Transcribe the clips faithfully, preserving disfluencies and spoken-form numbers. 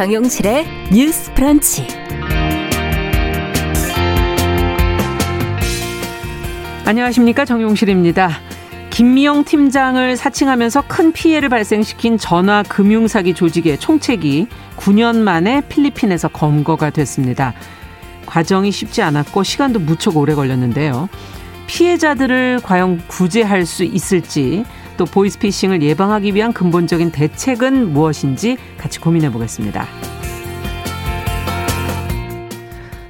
정용실의 뉴스 브런치. 안녕하십니까, 정용실입니다. 김미영 팀장을 사칭하면서 큰 피해를 발생시킨 전화 금융사기 조직의 총책이 구 년 만에 필리핀에서 검거가 됐습니다. 과정이 쉽지 않았고 시간도 무척 오래 걸렸는데요. 피해자들을 과연 구제할 수 있을지, 또 보이스피싱을 예방하기 위한 근본적인 대책은 무엇인지 같이 고민해 보겠습니다.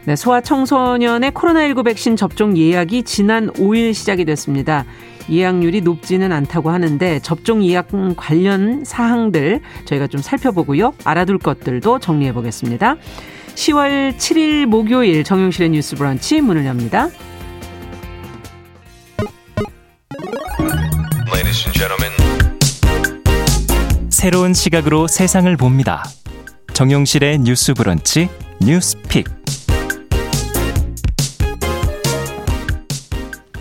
네, 소아청소년의 코로나십구 백신 접종 예약이 지난 오일 시작이 됐습니다. 예약률이 높지는 않다고 하는데 접종 예약 관련 사항들 저희가 좀 살펴보고요. 알아둘 것들도 정리해 보겠습니다. 시월 칠일 목요일 정용실의 뉴스 브런치 문을 엽니다. Ladies and gentlemen. 새로운 시각으로 세상을 봅니다. 정용실의 뉴스 브런치 뉴스픽.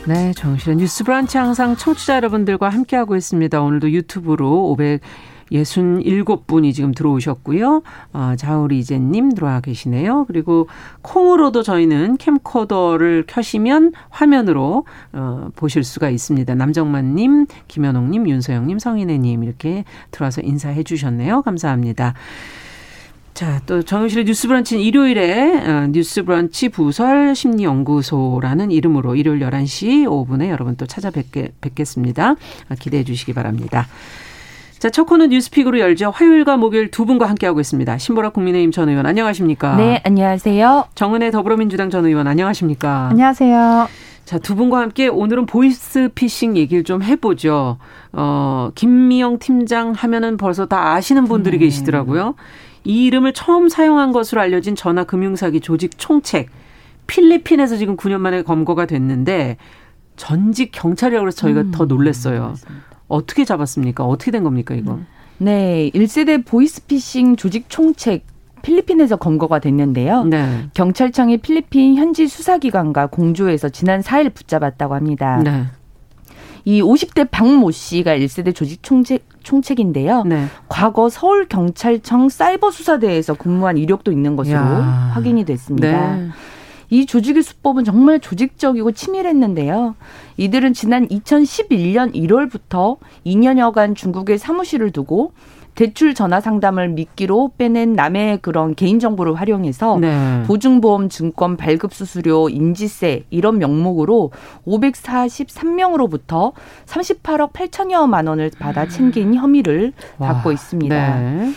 네, 정용실의 뉴스 브런치 항상 청취자 여러분들과 함께하고 있습니다. 오늘도 유튜브로 오백육십칠 분이 지금 들어오셨고요. 아, 자우리제님 들어와 계시네요. 그리고 콩으로도 저희는 캠코더를 켜시면 화면으로 어, 보실 수가 있습니다. 남정만님, 김현옥님, 윤서영님, 성인혜님 이렇게 들어와서 인사해 주셨네요. 감사합니다. 자, 또 정용실의 뉴스브런치는 일요일에 뉴스브런치 부설 심리연구소라는 이름으로 일요일 열한 시 오 분에 여러분 또 찾아뵙겠습니다. 기대해 주시기 바랍니다. 자, 첫 코너 뉴스픽으로 열죠. 화요일과 목요일 두 분과 함께하고 있습니다. 신보라 국민의힘 전 의원 안녕하십니까? 네, 안녕하세요. 정은혜 더불어민주당 전 의원 안녕하십니까? 안녕하세요. 자, 두 분과 함께 오늘은 보이스피싱 얘기를 좀 해보죠. 어, 김미영 팀장 하면은 벌써 다 아시는 분들이 네. 계시더라고요. 이 이름을 처음 사용한 것으로 알려진 전화금융사기 조직 총책. 필리핀에서 지금 구 년 만에 검거가 됐는데 전직 경찰이라고 해서 저희가 음, 더 놀랐어요. 어떻게 잡았습니까? 어떻게 된 겁니까, 이거? 네, 일 세대 보이스피싱 조직 총책. 필리핀에서 검거가 됐는데요. 네. 경찰청이 필리핀 현지 수사기관과 공조해서 지난 사일 붙잡았다고 합니다. 네. 이 오십 대 박모 씨가 일 세대 조직 총책, 총책인데요. 네. 과거 서울경찰청 사이버수사대에서 근무한 이력도 있는 것으로 야. 확인이 됐습니다. 네. 이 조직의 수법은 정말 조직적이고 치밀했는데요. 이들은 지난 이천십일년 일월부터 이 년여간 중국에 사무실을 두고 대출 전화 상담을 미끼로 빼낸 남의 그런 개인정보를 활용해서 네. 보증보험 증권 발급 수수료, 인지세 이런 명목으로 오백사십삼 명으로부터 삼십팔억 팔천여만 원을 받아 챙긴 혐의를 와. 받고 있습니다. 네.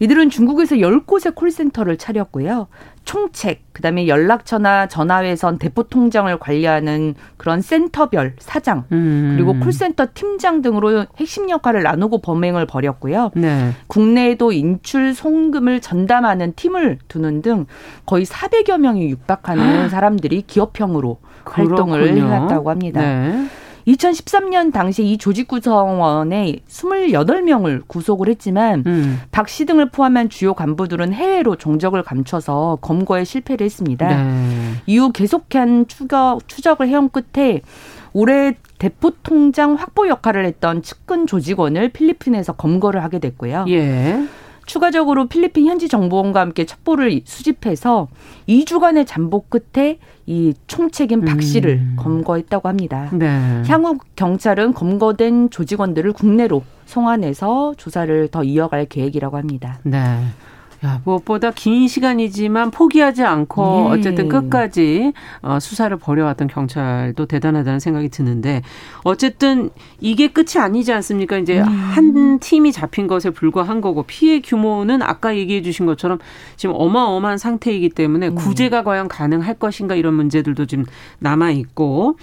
이들은 중국에서 열 곳의 콜센터를 차렸고요. 총책, 그다음에 연락처나 전화회선, 대포통장을 관리하는 그런 센터별 사장, 음. 그리고 콜센터 팀장 등으로 핵심 역할을 나누고 범행을 벌였고요. 네. 국내에도 인출, 송금을 전담하는 팀을 두는 등 거의 사백여 명이 육박하는 사람들이 기업형으로 활동을 그렇군요. 해왔다고 합니다. 네. 이천십삼년 당시 이 조직 구성원의 스물여덟 명을 구속을 했지만 음. 박 씨 등을 포함한 주요 간부들은 해외로 종적을 감춰서 검거에 실패를 했습니다. 네. 이후 계속한 추격, 추적을 해온 끝에 올해 대포통장 확보 역할을 했던 측근 조직원을 필리핀에서 검거를 하게 됐고요. 예. 추가적으로 필리핀 현지 정보원과 함께 첩보를 수집해서 이 주간의 잠복 끝에 이 총책인 박 씨를 음. 검거했다고 합니다. 네. 향후 경찰은 검거된 조직원들을 국내로 송환해서 조사를 더 이어갈 계획이라고 합니다. 네. 야, 무엇보다 긴 시간이지만 포기하지 않고 예. 어쨌든 끝까지 수사를 벌여왔던 경찰도 대단하다는 생각이 드는데 어쨌든 이게 끝이 아니지 않습니까? 이제 음. 한 팀이 잡힌 것에 불과한 거고 피해 규모는 아까 얘기해 주신 것처럼 지금 어마어마한 상태이기 때문에 구제가 과연 가능할 것인가 이런 문제들도 지금 남아있고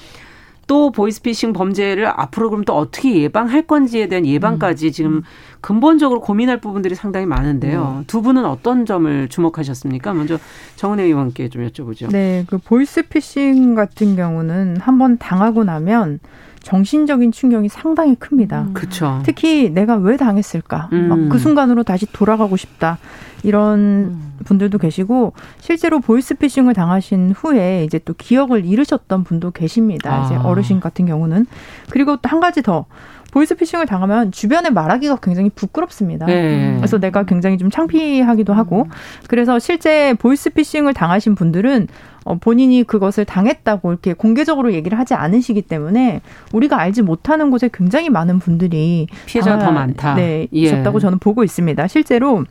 또 보이스피싱 범죄를 앞으로 그럼 또 어떻게 예방할 건지에 대한 예방까지 지금 근본적으로 고민할 부분들이 상당히 많은데요. 두 분은 어떤 점을 주목하셨습니까? 먼저 정은혜 의원께 좀 여쭤보죠. 네, 그 보이스피싱 같은 경우는 한번 당하고 나면 정신적인 충격이 상당히 큽니다. 음. 그렇죠. 특히 내가 왜 당했을까? 음. 막 그 순간으로 다시 돌아가고 싶다. 이런 음. 분들도 계시고 실제로 보이스피싱을 당하신 후에 이제 또 기억을 잃으셨던 분도 계십니다. 아. 이제 어르신 같은 경우는. 그리고 또 한 가지 더. 보이스피싱을 당하면 주변에 말하기가 굉장히 부끄럽습니다. 네. 그래서 내가 굉장히 좀 창피하기도 하고, 그래서 실제 보이스피싱을 당하신 분들은 본인이 그것을 당했다고 이렇게 공개적으로 얘기를 하지 않으시기 때문에 우리가 알지 못하는 곳에 굉장히 많은 분들이 피해자가 아, 더 많다. 네, 있었다고 예. 저는 보고 있습니다. 실제로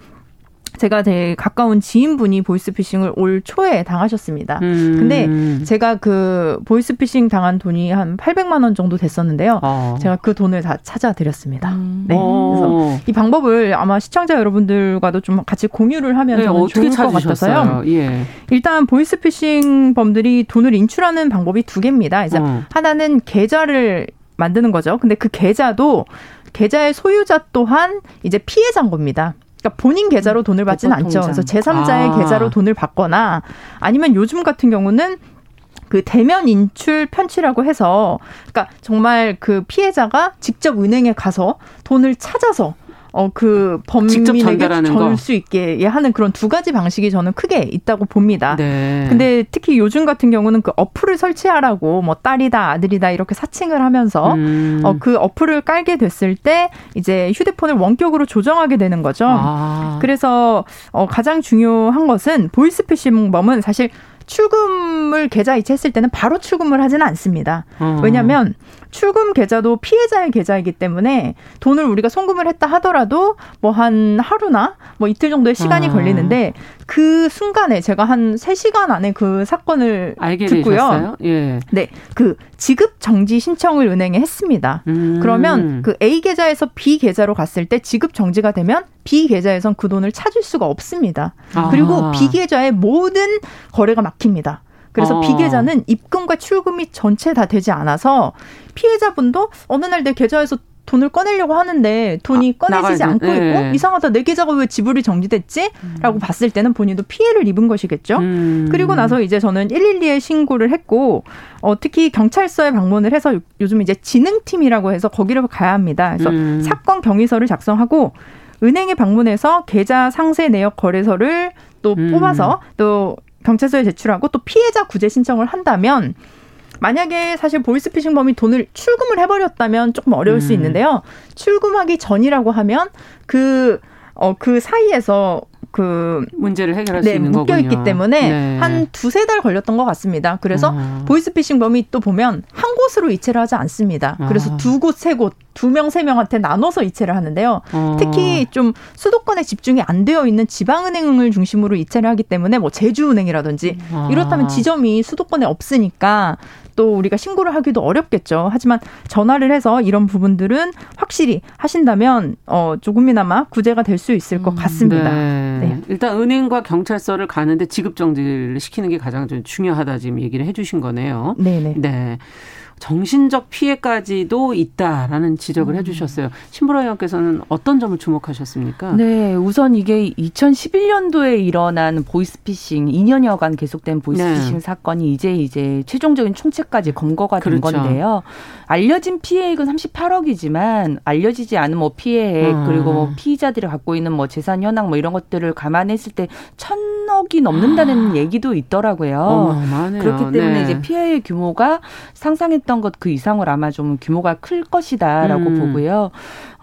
제가 되게 가까운 지인분이 보이스피싱을 올 초에 당하셨습니다. 음. 근데 제가 그 보이스피싱 당한 돈이 한 팔백만 원 정도 됐었는데요. 어. 제가 그 돈을 다 찾아드렸습니다. 음. 네. 그래서 이 방법을 아마 시청자 여러분들과도 좀 같이 공유를 하면 네, 저는 좋을 찾으셨어요? 것 같아서요. 예. 일단 보이스피싱범들이 돈을 인출하는 방법이 두 개입니다. 이제 어. 하나는 계좌를 만드는 거죠. 근데 그 계좌도 계좌의 소유자 또한 이제 피해자인 겁니다. 그러니까 본인 계좌로 돈을 받지는 않죠. 그래서 제삼자의 아. 계좌로 돈을 받거나, 아니면 요즘 같은 경우는 그 대면 인출 편취라고 해서, 그러니까 정말 그 피해자가 직접 은행에 가서 돈을 찾아서 어, 그 범인에게 줄 수 있게 하는 그런 두 가지 방식이 저는 크게 있다고 봅니다. 네. 근데 특히 요즘 같은 경우는 그 어플을 설치하라고 뭐 딸이다 아들이다 이렇게 사칭을 하면서 음. 어, 그 어플을 깔게 됐을 때 이제 휴대폰을 원격으로 조정하게 되는 거죠. 아. 그래서 어, 가장 중요한 것은 보이스피싱범은 사실 출금을 계좌 이체했을 때는 바로 출금을 하지는 않습니다. 어. 왜냐하면 출금 계좌도 피해자의 계좌이기 때문에 돈을 우리가 송금을 했다 하더라도 뭐 한 하루나 뭐 이틀 정도의 시간이 어. 걸리는데, 그 순간에 제가 한 세 시간 안에 그 사건을 알게 듣고요. 되셨어요? 예. 네. 그 지급 정지 신청을 은행에 했습니다. 음. 그러면 그 A 계좌에서 B 계좌로 갔을 때 지급 정지가 되면 B 계좌에선 그 돈을 찾을 수가 없습니다. 아. 그리고 B 계좌의 모든 거래가 막힙니다. 그래서 어. B 계좌는 입금과 출금이 전체 다 되지 않아서 피해자분도 어느 날 내 계좌에서 돈을 꺼내려고 하는데 돈이 아, 꺼내지지 나가야지. 않고 네. 있고, 이상하다, 내 계좌가 왜 지불이 정지됐지? 음. 라고 봤을 때는 본인도 피해를 입은 것이겠죠. 음. 그리고 나서 이제 저는 일일이에 신고를 했고, 어, 특히 경찰서에 방문을 해서 요즘 이제 지능팀이라고 해서 거기를 가야 합니다. 그래서 음. 사건 경위서를 작성하고 은행에 방문해서 계좌 상세 내역 거래서를 또 음. 뽑아서 또 경찰서에 제출하고 또 피해자 구제 신청을 한다면, 만약에 사실 보이스피싱범이 돈을 출금을 해버렸다면 조금 어려울 음. 수 있는데요. 출금하기 전이라고 하면 그, 어, 그 사이에서 그 문제를 해결할 네, 수 있는 묶여 거군요. 묶여있기 때문에 네. 한 두세 달 걸렸던 것 같습니다. 그래서 아. 보이스피싱범이 또 보면 한 곳으로 이체를 하지 않습니다. 그래서 아. 두 곳, 세 곳, 두 명, 세 명한테 나눠서 이체를 하는데요. 아. 특히 좀 수도권에 집중이 안 되어 있는 지방은행을 중심으로 이체를 하기 때문에 뭐 제주은행이라든지 아. 이렇다면 지점이 수도권에 없으니까 또 우리가 신고를 하기도 어렵겠죠. 하지만 전화를 해서 이런 부분들은 확실히 하신다면 어, 조금이나마 구제가 될 수 있을 것 같습니다. 음, 네. 네. 일단 은행과 경찰서를 가는데 지급정지를 시키는 게 가장 좀 중요하다 지금 얘기를 해 주신 거네요. 네네. 네. 정신적 피해까지도 있다라는 지적을 음. 해주셨어요. 신보라 의원께서는 어떤 점을 주목하셨습니까? 네, 우선 이게 이천십일 년도에 일어난 보이스피싱, 이 년여간 계속된 보이스피싱 네. 사건이 이제 이제 최종적인 총체까지 검거가 된 그렇죠. 건데요. 알려진 피해액은 삼십팔억이지만 알려지지 않은 뭐 피해액 아. 그리고 뭐 피의자들이 갖고 있는 뭐 재산 현황 뭐 이런 것들을 감안했을 때 천억이 넘는다는 아. 얘기도 있더라고요. 어마어마하네요. 그렇기 때문에 네. 이제 피해의 규모가 상상했 했던 것 그 이상으로 아마 좀 규모가 클 것이다라고 음. 보고요.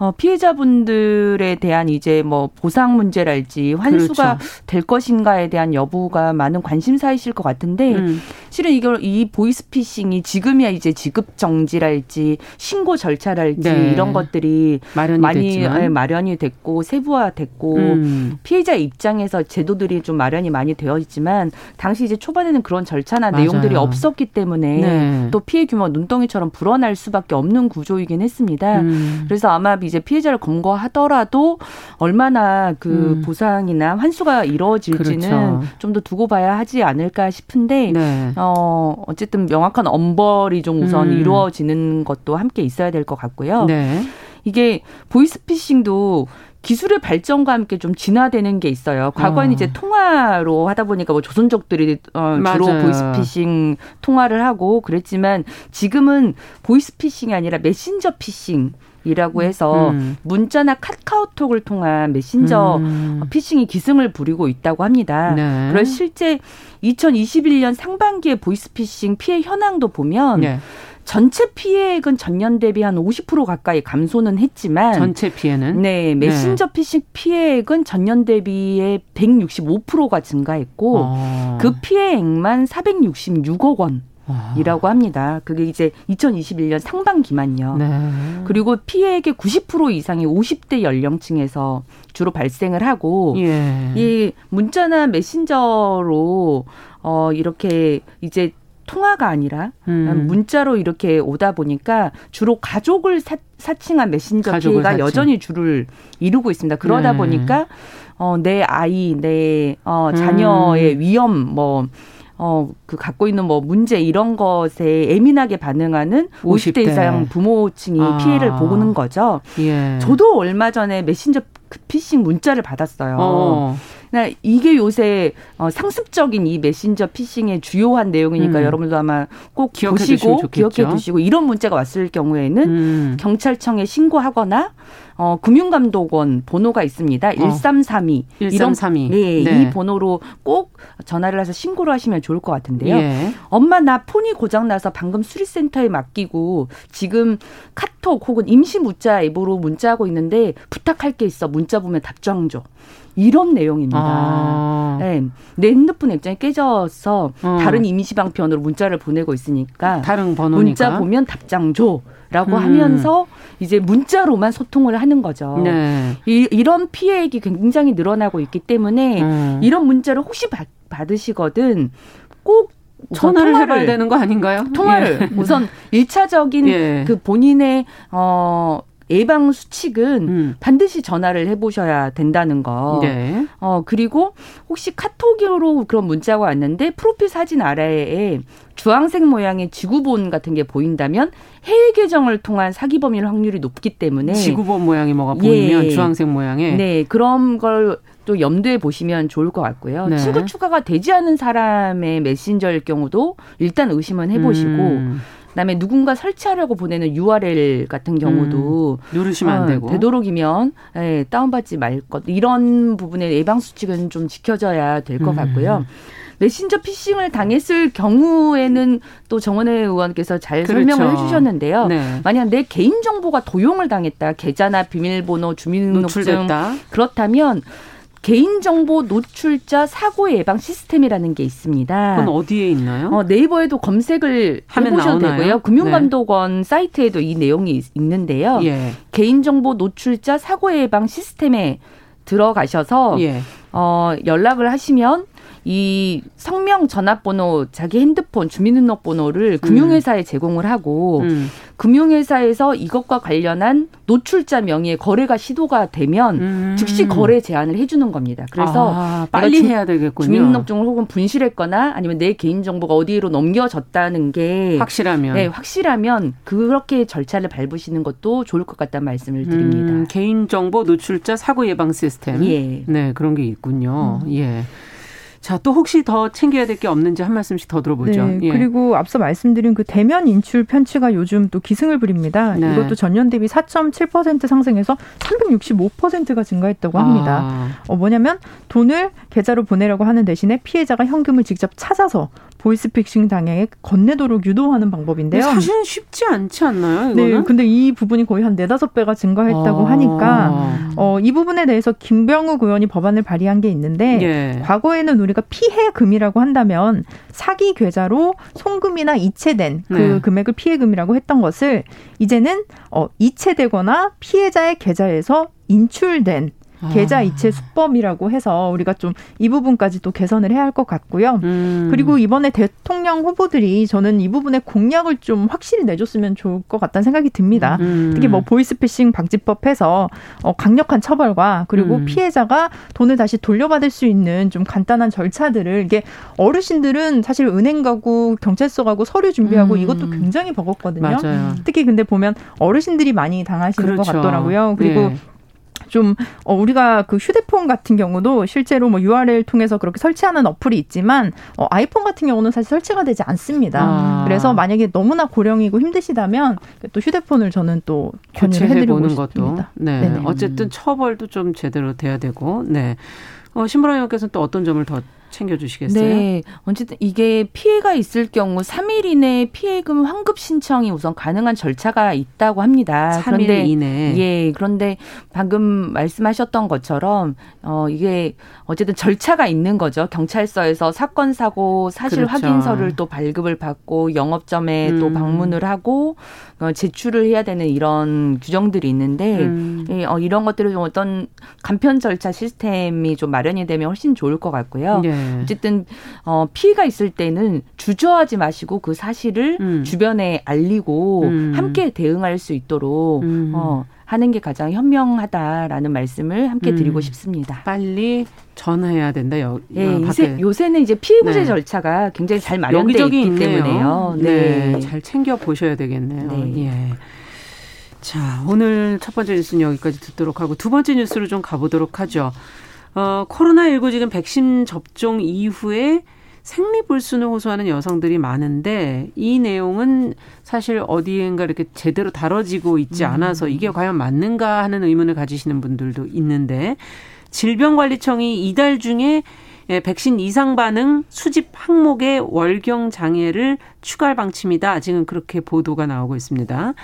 어, 피해자분들에 대한 이제 뭐 보상 문제랄지 환수가 그렇죠. 될 것인가에 대한 여부가 많은 관심사이실 것 같은데 음. 실은 이걸 이 보이스피싱이 지금이야 이제 지급 정지랄지 신고 절차랄지 네. 이런 것들이 마련이 많이 마련이 됐고 세부화됐고 음. 피해자 입장에서 제도들이 좀 마련이 많이 되어 있지만 당시 이제 초반에는 그런 절차나 맞아요. 내용들이 없었기 때문에 네. 또 피해 규모 눈덩이처럼 불어날 수밖에 없는 구조이긴 했습니다. 음. 그래서 아마 이제 피해자를 검거하더라도 얼마나 그 음. 보상이나 환수가 이루어질지는 그렇죠. 좀 더 두고 봐야 하지 않을까 싶은데 네. 어, 어쨌든 명확한 엄벌이 좀 우선 음. 이루어지는 것도 함께 있어야 될 것 같고요. 네. 이게 보이스피싱도 기술의 발전과 함께 좀 진화되는 게 있어요. 과거엔 어. 이제 통화로 하다 보니까 뭐 조선족들이 어, 주로 보이스피싱 통화를 하고 그랬지만 지금은 보이스피싱이 아니라 메신저 피싱. 이라고 해서 음. 문자나 카카오톡을 통한 메신저 음. 피싱이 기승을 부리고 있다고 합니다. 네. 그리고 실제 이천이십일 년 상반기에 보이스피싱 피해 현황도 보면 네. 전체 피해액은 전년 대비 한 오십 퍼센트 가까이 감소는 했지만 전체 피해는? 네. 메신저 네. 피싱 피해액은 전년 대비에 백육십오 퍼센트가 증가했고 어. 그 피해액만 사백육십육억 원. 이라고 합니다. 그게 이제 이천이십일 년 상반기만요. 네. 그리고 피해액의 구십 퍼센트 이상이 오십 대 연령층에서 주로 발생을 하고 예. 이 문자나 메신저로 어 이렇게 이제 통화가 아니라 음. 문자로 이렇게 오다 보니까 주로 가족을 사, 사칭한 메신저 피해가 사칭. 여전히 주를 이루고 있습니다. 그러다 네. 보니까 어 내 아이, 내 어 자녀의 음. 위험 뭐 어, 그 갖고 있는 뭐 문제 이런 것에 예민하게 반응하는 오십 대, 오십 대 이상 부모층이 아. 피해를 보는 거죠. 예. 저도 얼마 전에 메신저 피싱 문자를 받았어요. 어. 이게 요새 상습적인 이 메신저 피싱의 주요한 내용이니까 음. 여러분도 아마 꼭 기억해 보시고 기억해 두시고 이런 문자가 왔을 경우에는 음. 경찰청에 신고하거나 어, 금융감독원 번호가 있습니다. 어. 일삼삼이. 일삼삼이. 이런, 네, 네. 이 번호로 꼭 전화를 해서 신고를 하시면 좋을 것 같은데요. 예. 엄마 나 폰이 고장나서 방금 수리센터에 맡기고 지금 카톡 혹은 임시 문자 앱으로 문자하고 있는데 부탁할 게 있어. 문자 보면 답장 줘. 이런 내용입니다. 아. 네, 내 핸드폰 액정이 깨져서 어. 다른 임시방편으로 문자를 보내고 있으니까 다른 번호니까. 문자 보면 답장 줘. 라고 음. 하면서 이제 문자로만 소통을 하는 거죠. 네. 이, 이런 피해액이 굉장히 늘어나고 있기 때문에 음. 이런 문자를 혹시 받, 받으시거든 꼭 전화를 통화를, 해봐야 되는 거 아닌가요? 통화를 예. 우선 일 차적인 예. 그 본인의 어, 예방 수칙은 음. 반드시 전화를 해보셔야 된다는 거. 네. 어, 그리고 혹시 카톡으로 그런 문자가 왔는데 프로필 사진 아래에 주황색 모양의 지구본 같은 게 보인다면 해외 계정을 통한 사기범일 확률이 높기 때문에. 지구본 모양이 뭐가 보이면 예. 주황색 모양에. 네. 그런 걸 또 염두에 보시면 좋을 것 같고요. 네. 친구 추가가 되지 않은 사람의 메신저일 경우도 일단 의심은 해보시고. 음. 그다음에 누군가 설치하려고 보내는 유알엘 같은 경우도 음, 누르시면 안 되고. 어, 되도록이면 예, 다운받지 말 것. 이런 부분의 예방수칙은 좀 지켜져야 될 것 음. 같고요. 메신저 피싱을 당했을 경우에는 또 정은혜 의원께서 잘 그렇죠. 설명을 해주셨는데요. 네. 만약 내 개인정보가 도용을 당했다. 계좌나 비밀번호, 주민등록증. 노출됐다. 그렇다면. 개인정보 노출자 사고 예방 시스템이라는 게 있습니다. 그건 어디에 있나요? 어, 네이버에도 검색을 해보셔도 나오나요? 되고요. 금융감독원 네. 사이트에도 이 내용이 있는데요. 예. 개인정보 노출자 사고 예방 시스템에 들어가셔서 예. 어, 연락을 하시면 이 성명, 전화번호, 자기 핸드폰, 주민등록번호를 금융회사에 제공을 하고 음. 금융회사에서 이것과 관련한 노출자 명의의 거래가 시도가 되면 음. 즉시 거래 제한을 해주는 겁니다. 그래서 아, 빨리 주, 해야 되겠군요. 주민등록증을 혹은 분실했거나 아니면 내 개인정보가 어디로 넘겨졌다는 게 확실하면 네, 확실하면 그렇게 절차를 밟으시는 것도 좋을 것 같다는 말씀을 드립니다. 음, 개인정보 노출자 사고 예방 시스템. 예. 네, 그런 게 있군요. 음. 예. 자, 또 혹시 더 챙겨야 될 게 없는지 한 말씀씩 더 들어보죠. 네, 예. 그리고 앞서 말씀드린 그 대면 인출 편취가 요즘 또 기승을 부립니다. 네. 이것도 전년 대비 사 점 칠 퍼센트 상승해서 삼백육십오 퍼센트가 증가했다고 합니다. 아. 어, 뭐냐면 돈을 계좌로 보내려고 하는 대신에 피해자가 현금을 직접 찾아서 보이스피싱 당해 건네도록 유도하는 방법인데요. 사실은 쉽지 않지 않나요? 이거는? 네. 근데 이 부분이 거의 한 네다섯 배가 증가했다고 아. 하니까 어, 이 부분에 대해서 김병욱 의원이 법안을 발의한 게 있는데 예. 과거에는 우리가 피해금이라고 한다면 사기 계좌로 송금이나 이체된 그 네. 금액을 피해금이라고 했던 것을 이제는 어, 이체되거나 피해자의 계좌에서 인출된 계좌 이체 수법이라고 해서 우리가 좀 이 부분까지 또 개선을 해야 할 것 같고요. 음. 그리고 이번에 대통령 후보들이 저는 이 부분에 공약을 좀 확실히 내줬으면 좋을 것 같다는 생각이 듭니다. 음. 특히 뭐 보이스피싱 방지법 해서 어, 강력한 처벌과 그리고 음. 피해자가 돈을 다시 돌려받을 수 있는 좀 간단한 절차들을 이게 어르신들은 사실 은행 가고 경찰서 가고 서류 준비하고 음. 이것도 굉장히 버겁거든요. 맞아요. 특히 근데 보면 어르신들이 많이 당하시는 그렇죠. 것 같더라고요. 그리고 예. 좀 어, 우리가 그 휴대폰 같은 경우도 실제로 뭐 유알엘 통해서 그렇게 설치하는 어플이 있지만 어, 아이폰 같은 경우는 사실 설치가 되지 않습니다. 아. 그래서 만약에 너무나 고령이고 힘드시다면 또 휴대폰을 저는 또 권유를 해드리고 싶습니다. 네, 네네. 어쨌든 처벌도 좀 제대로 돼야 되고. 네, 어, 신보라 의원께서는 또 어떤 점을 더 챙겨주시겠어요? 네. 어쨌든 이게 피해가 있을 경우 삼 일 이내에 피해금 환급 신청이 우선 가능한 절차가 있다고 합니다. 삼 일 그런데, 이내. 예. 그런데 방금 말씀하셨던 것처럼 어, 이게 어쨌든 절차가 있는 거죠. 경찰서에서 사건 사고 사실 그렇죠. 확인서를 또 발급을 받고 영업점에 음. 또 방문을 하고 어, 제출을 해야 되는 이런 규정들이 있는데 음. 예, 어, 이런 것들을 좀 어떤 간편 절차 시스템이 좀 마련이 되면 훨씬 좋을 것 같고요. 네. 어쨌든 어, 피해가 있을 때는 주저하지 마시고 그 사실을 음. 주변에 알리고 음. 함께 대응할 수 있도록 음. 어, 하는 게 가장 현명하다라는 말씀을 함께 음. 드리고 싶습니다. 빨리 전화해야 된다. 여, 네, 요새, 요새는 이제 피해구제 네. 절차가 굉장히 잘 마련되어 있기 있네요. 때문에요. 네. 네, 잘 챙겨보셔야 되겠네요. 네. 예. 자, 오늘 첫 번째 뉴스는 여기까지 듣도록 하고 두 번째 뉴스로 좀 가보도록 하죠. 어, 코로나십구 지금 백신 접종 이후에 생리불순을 호소하는 여성들이 많은데 이 내용은 사실 어디엔가 이렇게 제대로 다뤄지고 있지 않아서 이게 과연 맞는가 하는 의문을 가지시는 분들도 있는데 질병관리청이 이달 중에 백신 이상 반응 수집 항목에 월경 장애를 추가할 방침이다. 지금 그렇게 보도가 나오고 있습니다.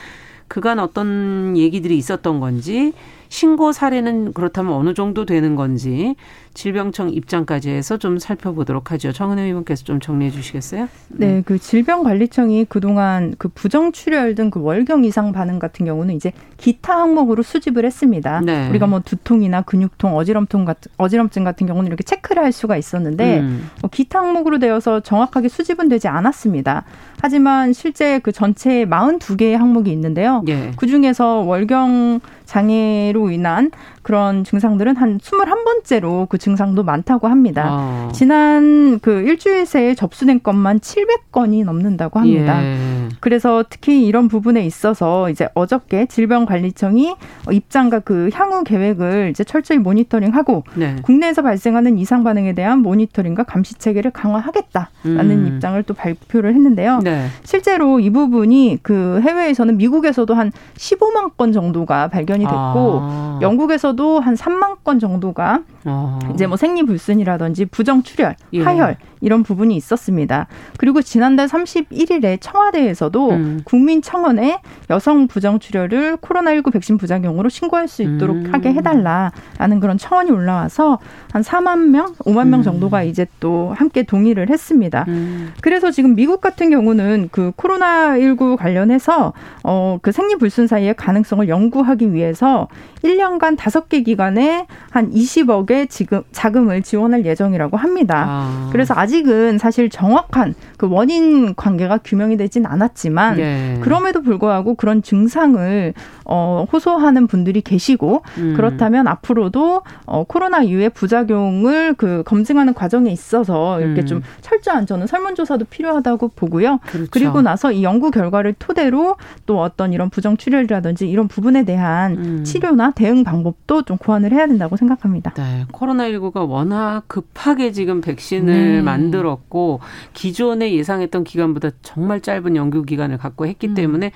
그간 어떤 얘기들이 있었던 건지 신고 사례는 그렇다면 어느 정도 되는 건지 질병청 입장까지 해서 좀 살펴보도록 하죠. 정은혜 의원께서 좀 정리해 주시겠어요? 네, 그 질병관리청이 그동안 그 부정 출혈 등 그 월경 이상 반응 같은 경우는 이제 기타 항목으로 수집을 했습니다. 네. 우리가 뭐 두통이나 근육통, 어지럼통 같은 어지럼증 같은 경우는 이렇게 체크를 할 수가 있었는데 음. 뭐 기타 항목으로 되어서 정확하게 수집은 되지 않았습니다. 하지만 실제 그 전체 사십이 개의 항목이 있는데요. 네. 그 중에서 월경 장애로 인한 그런 증상들은 한 이십일 번째로 그 증상도 많다고 합니다. 아. 지난 그 일주일 새에 접수된 것만 칠백 건이 넘는다고 합니다. 예. 그래서 특히 이런 부분에 있어서 이제 어저께 질병관리청이 입장과 그 향후 계획을 이제 철저히 모니터링하고 네. 국내에서 발생하는 이상 반응에 대한 모니터링과 감시 체계를 강화하겠다라는 음. 입장을 또 발표를 했는데요. 네. 실제로 이 부분이 그 해외에서는 미국에서도 한 십오만 건 정도가 발견이 됐고 아. 영국에서도 한 삼만 건 정도가 아. 이제 뭐 생리불순이라든지 부정출혈, 예. 하혈 이런 부분이 있었습니다. 그리고 지난달 삼십일 일에 청와대에서도 음. 국민청원에 여성 부정출혈을 코로나십구 백신 부작용으로 신고할 수 있도록 음. 하게 해달라라는 그런 청원이 올라와서 한 사만 명, 오만 명 정도가 음. 이제 또 함께 동의를 했습니다. 음. 그래서 지금 미국 같은 경우는 그 코로나십구 관련해서 어, 그 생리불순 사이의 가능성을 연구하기 위해서 일 년간 다섯 개 기관에 한 이십억의 지금 자금을 지원할 예정이라고 합니다. 아. 그래서 아직은 사실 정확한 그 원인 관계가 규명이 되진 않았지만 예. 그럼에도 불구하고 그런 증상을 어, 호소하는 분들이 계시고 음. 그렇다면 앞으로도 어, 코로나 이후의 부작용을 그 검증하는 과정에 있어서 이렇게 음. 좀 철저한 저는 설문조사도 필요하다고 보고요. 그렇죠. 그리고 나서 이 연구 결과를 토대로 또 어떤 이런 부정출혈이라든지 이런 부분에 대한 음. 치료나 대응 방법도 좀 고안을 해야 된다고 생각합니다. 네, 코로나십구가 워낙 급하게 지금 백신을 음. 만들었고 기존에 예상했던 기간보다 정말 짧은 연구 기간을 갖고 했기 음. 때문에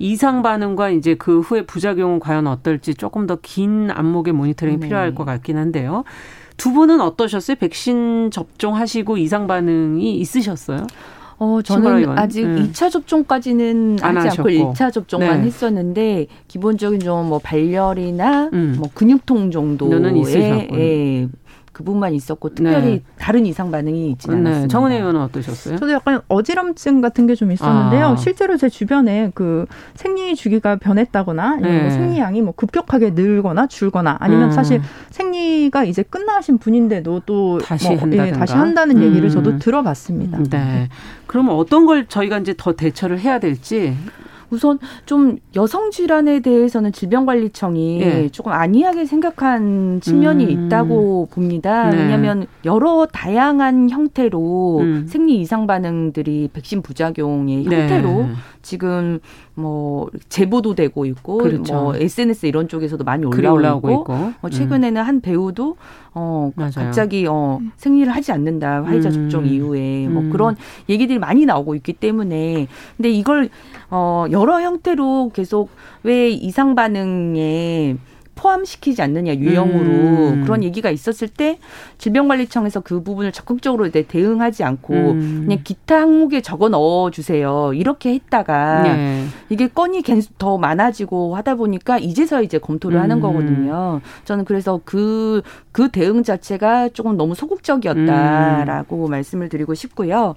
이상 반응과 이제 그 후에 부작용은 과연 어떨지 조금 더 긴 안목의 모니터링이 네. 필요할 것 같긴 한데요. 두 분은 어떠셨어요? 백신 접종하시고 이상 반응이 있으셨어요? 어, 저는 아직 음. 이 차 접종까지는 하지 않고 하셨고. 일 차 접종만 네. 했었는데 기본적인 좀 뭐 발열이나 음. 뭐 근육통 정도는 있으셨고 예. 그 부분만 있었고 특별히 네. 다른 이상 반응이 있지는 않았습니다. 네. 정은혜 의원은 어떠셨어요? 저도 약간 어지럼증 같은 게 좀 있었는데요. 아. 실제로 제 주변에 그 생리 주기가 변했다거나 네. 뭐 생리량이 뭐 급격하게 늘거나 줄거나 아니면 음. 사실 생리가 이제 끝나신 분인데도 또 다시, 뭐, 한다든가. 예, 다시 한다는 얘기를 음. 저도 들어봤습니다. 네. 네. 그러면 어떤 걸 저희가 이제 더 대처를 해야 될지. 우선 좀 여성 질환에 대해서는 질병관리청이 예. 조금 안이하게 생각한 측면이 음. 있다고 봅니다. 네. 왜냐하면 여러 다양한 형태로 음. 생리 이상 반응들이 백신 부작용의 형태로 네. 지금 뭐 제보도 되고 있고 그렇죠. 뭐 에스엔에스 이런 쪽에서도 많이 올라오고, 올라오고 있고, 있고. 어, 최근에는 음. 한 배우도 어, 갑자기 어, 생리를 하지 않는다 화이자 음. 접종 이후에 뭐 음. 그런 얘기들이 많이 나오고 있기 때문에 근데 이걸 어, 여러 형태로 계속 왜 이상 반응에 포함시키지 않느냐 유형으로 음. 그런 얘기가 있었을 때 질병관리청에서 그 부분을 적극적으로 대응하지 않고 음. 그냥 기타 항목에 적어 넣어주세요 이렇게 했다가 네. 이게 건이 더 많아지고 하다 보니까 이제서 이제 검토를 음. 하는 거거든요. 저는 그래서 그, 그 대응 자체가 조금 너무 소극적이었다라고 음. 말씀을 드리고 싶고요.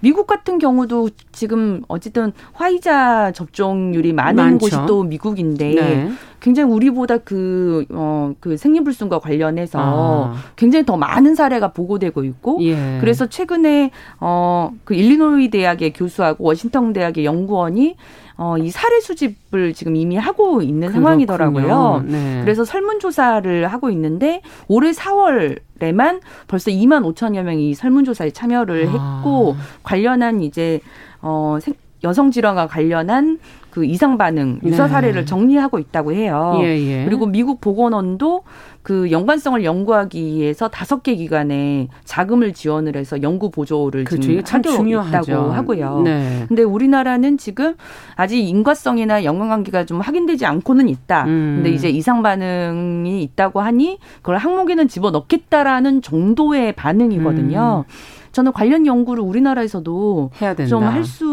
미국 같은 경우도 지금 어쨌든 화이자 접종률이 많은 많죠. 곳이 또 미국인데 네. 굉장히 우리보다 그, 어, 그 생리불순과 관련해서 아. 굉장히 더 많은 사례가 보고되고 있고 예. 그래서 최근에 어, 그 일리노이 대학의 교수하고 워싱턴 대학의 연구원이 어, 이 사례 수집을 지금 이미 하고 있는 그렇군요. 상황이더라고요. 네. 그래서 설문조사를 하고 있는데 올해 사월에만 벌써 이만 오천여 명이 설문조사에 참여를 아. 했고 관련한 이제 어, 여성질환과 관련한 그 이상 반응 유사 사례를 네. 정리하고 있다고 해요. 예, 예. 그리고 미국 보건원도 그 연관성을 연구하기 위해서 다섯 개 기관에 자금을 지원을 해서 연구 보조를 그렇죠. 지금 하고 있다고 하고요. 그런데 네. 우리나라는 지금 아직 인과성이나 연관관계가 좀 확인되지 않고는 있다. 그런데 음. 이제 이상 반응이 있다고 하니 그걸 항목에는 집어넣겠다라는 정도의 반응이거든요. 음. 저는 관련 연구를 우리나라에서도 좀 할 수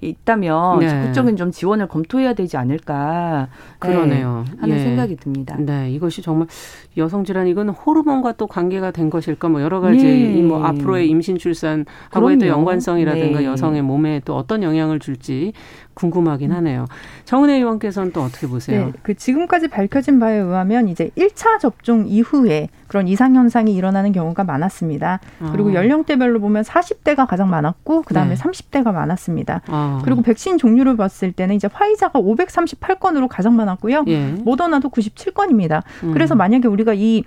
있다면 네. 적극적인 좀 지원을 검토해야 되지 않을까 그러네요. 네, 하는 예. 생각이 듭니다. 네, 이것이 정말 여성질환 이건 호르몬과 또 관계가 된 것일까 뭐 여러 가지 네. 뭐 앞으로의 임신 출산하고의 또 연관성이라든가 네. 여성의 몸에 또 어떤 영향을 줄지 궁금하긴 하네요. 정은혜 의원께서는 또 어떻게 보세요? 네, 그 지금까지 밝혀진 바에 의하면 이제 일 차 접종 이후에 그런 이상현상이 일어나는 경우가 많았습니다. 아. 그리고 연령대별로 보면 사십 대가 가장 많았고 그다음에 네. 삼십 대가 많았습니다. 아. 그리고 백신 종류를 봤을 때는 이제 화이자가 오백삼십팔 건으로 가장 많았고요. 예. 모더나도 구십칠 건입니다. 음. 그래서 만약에 우리가 이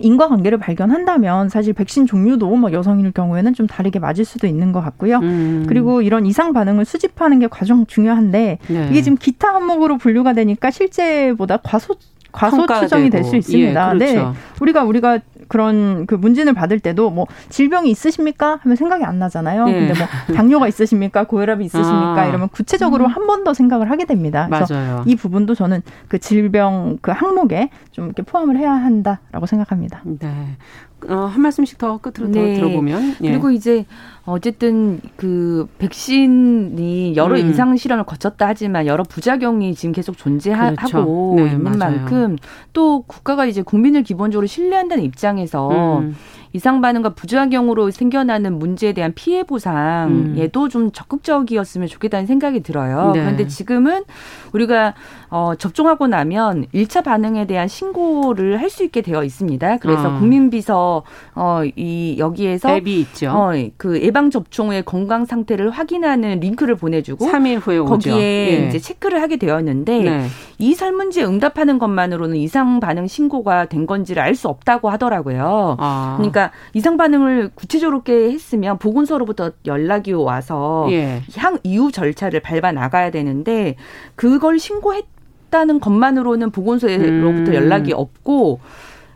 인과관계를 발견한다면 사실 백신 종류도 뭐 여성일 경우에는 좀 다르게 맞을 수도 있는 것 같고요. 음. 그리고 이런 이상 반응을 수집하는 게 가장 중요한데 네. 이게 지금 기타 항목으로 분류가 되니까 실제보다 과소 과소 추정이 될 수 있습니다. 예, 그렇죠. 네, 우리가 우리가 그런 그 문진을 받을 때도 뭐 질병이 있으십니까 하면 생각이 안 나잖아요. 예. 근데 뭐 당뇨가 있으십니까, 고혈압이 있으십니까 아. 이러면 구체적으로 음. 한 번 더 생각을 하게 됩니다. 그래서 맞아요. 이 부분도 저는 그 질병 그 항목에 좀 이렇게 포함을 해야 한다라고 생각합니다. 네. 어, 한 말씀씩 더 끝으로 네. 더 들어보면 예. 그리고 이제 어쨌든 그 백신이 여러 음. 임상 실험을 거쳤다 하지만 여러 부작용이 지금 계속 존재하고 그렇죠. 네, 있는 맞아요. 만큼 또 국가가 이제 국민을 기본적으로 신뢰한다는 입장에서 음. 이상 반응과 부작용으로 생겨나는 문제에 대한 피해 보상에도 음. 좀 적극적이었으면 좋겠다는 생각이 들어요. 네. 그런데 지금은 우리가 어, 접종하고 나면 일 차 반응에 대한 신고를 할 수 있게 되어 있습니다. 그래서 아. 국민비서 어, 이 여기에서 앱이 있죠. 어, 그 예방 접종 후의 건강 상태를 확인하는 링크를 보내주고 삼 일 후에 오죠. 거기에 네. 이제 체크를 하게 되었는데 네. 이 설문지에 응답하는 것만으로는 이상 반응 신고가 된 건지를 알 수 없다고 하더라고요. 아. 그러니까 이상 반응을 구체적으로 했으면 보건소로부터 연락이 와서 예. 향 이후 절차를 밟아 나가야 되는데 그걸 신고했다는 것만으로는 보건소로부터 음. 연락이 없고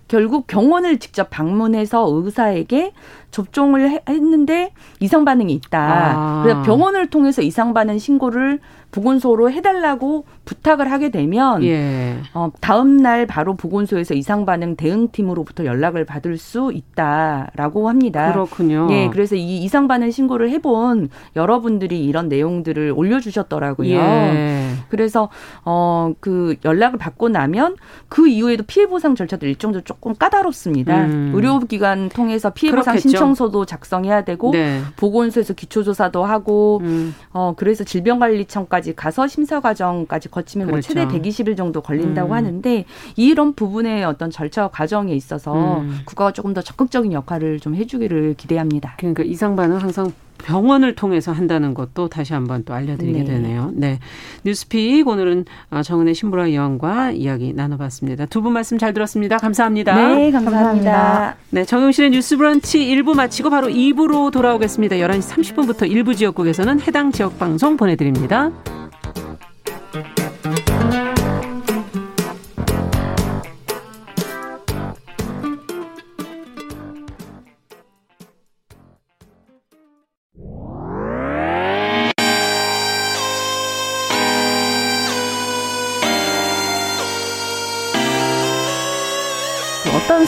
결국 병원을 직접 방문해서 의사에게 접종을 했는데 이상 반응이 있다. 아. 그래서 병원을 통해서 이상 반응 신고를 보건소로 해달라고 부탁을 하게 되면 예. 어, 다음 날 바로 보건소에서 이상 반응 대응팀으로부터 연락을 받을 수 있다라고 합니다. 그렇군요. 예, 그래서 이 이상 반응 신고를 해본 여러분들이 이런 내용들을 올려주셨더라고요. 예. 그래서 어, 그 연락을 받고 나면 그 이후에도 피해 보상 절차도 일정도 조금 까다롭습니다. 음. 의료기관 통해서 피해 보상 신고 신청서도 작성해야 되고 네. 보건소에서 기초조사도 하고 음. 어, 그래서 질병관리청까지 가서 심사 과정까지 거치면 그렇죠. 뭐 최대 백이십 일 정도 걸린다고 음. 하는데 이런 부분의 어떤 절차 과정에 있어서 음. 국가가 조금 더 적극적인 역할을 좀 해주기를 기대합니다. 그러니까 이상 반응 항상 병원을 통해서 한다는 것도 다시 한번 또 알려드리게 네. 되네요. 네, 뉴스픽 오늘은 정은혜 신보라 의원과 이야기 나눠봤습니다. 두 분 말씀 잘 들었습니다. 감사합니다. 네, 감사합니다. 감사합니다. 네, 정용실의 뉴스브런치 일 부 마치고 바로 이 부로 돌아오겠습니다. 열한 시 삼십 분부터 일부 지역국에서는 해당 지역 방송 보내드립니다. 살던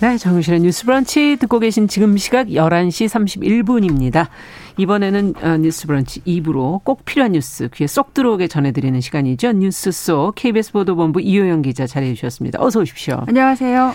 네, 정용실의 뉴스 브런치 듣고 계신 지금 시각 열한 시 삼십일 분입니다. 이번에는 뉴스 브런치 이 부로 꼭 필요한 뉴스 귀에 쏙 들어오게 전해드리는 시간이죠. 뉴스 속 케이비에스 보도본부 이효영 기자 자리해 주셨습니다. 어서 오십시오. 안녕하세요.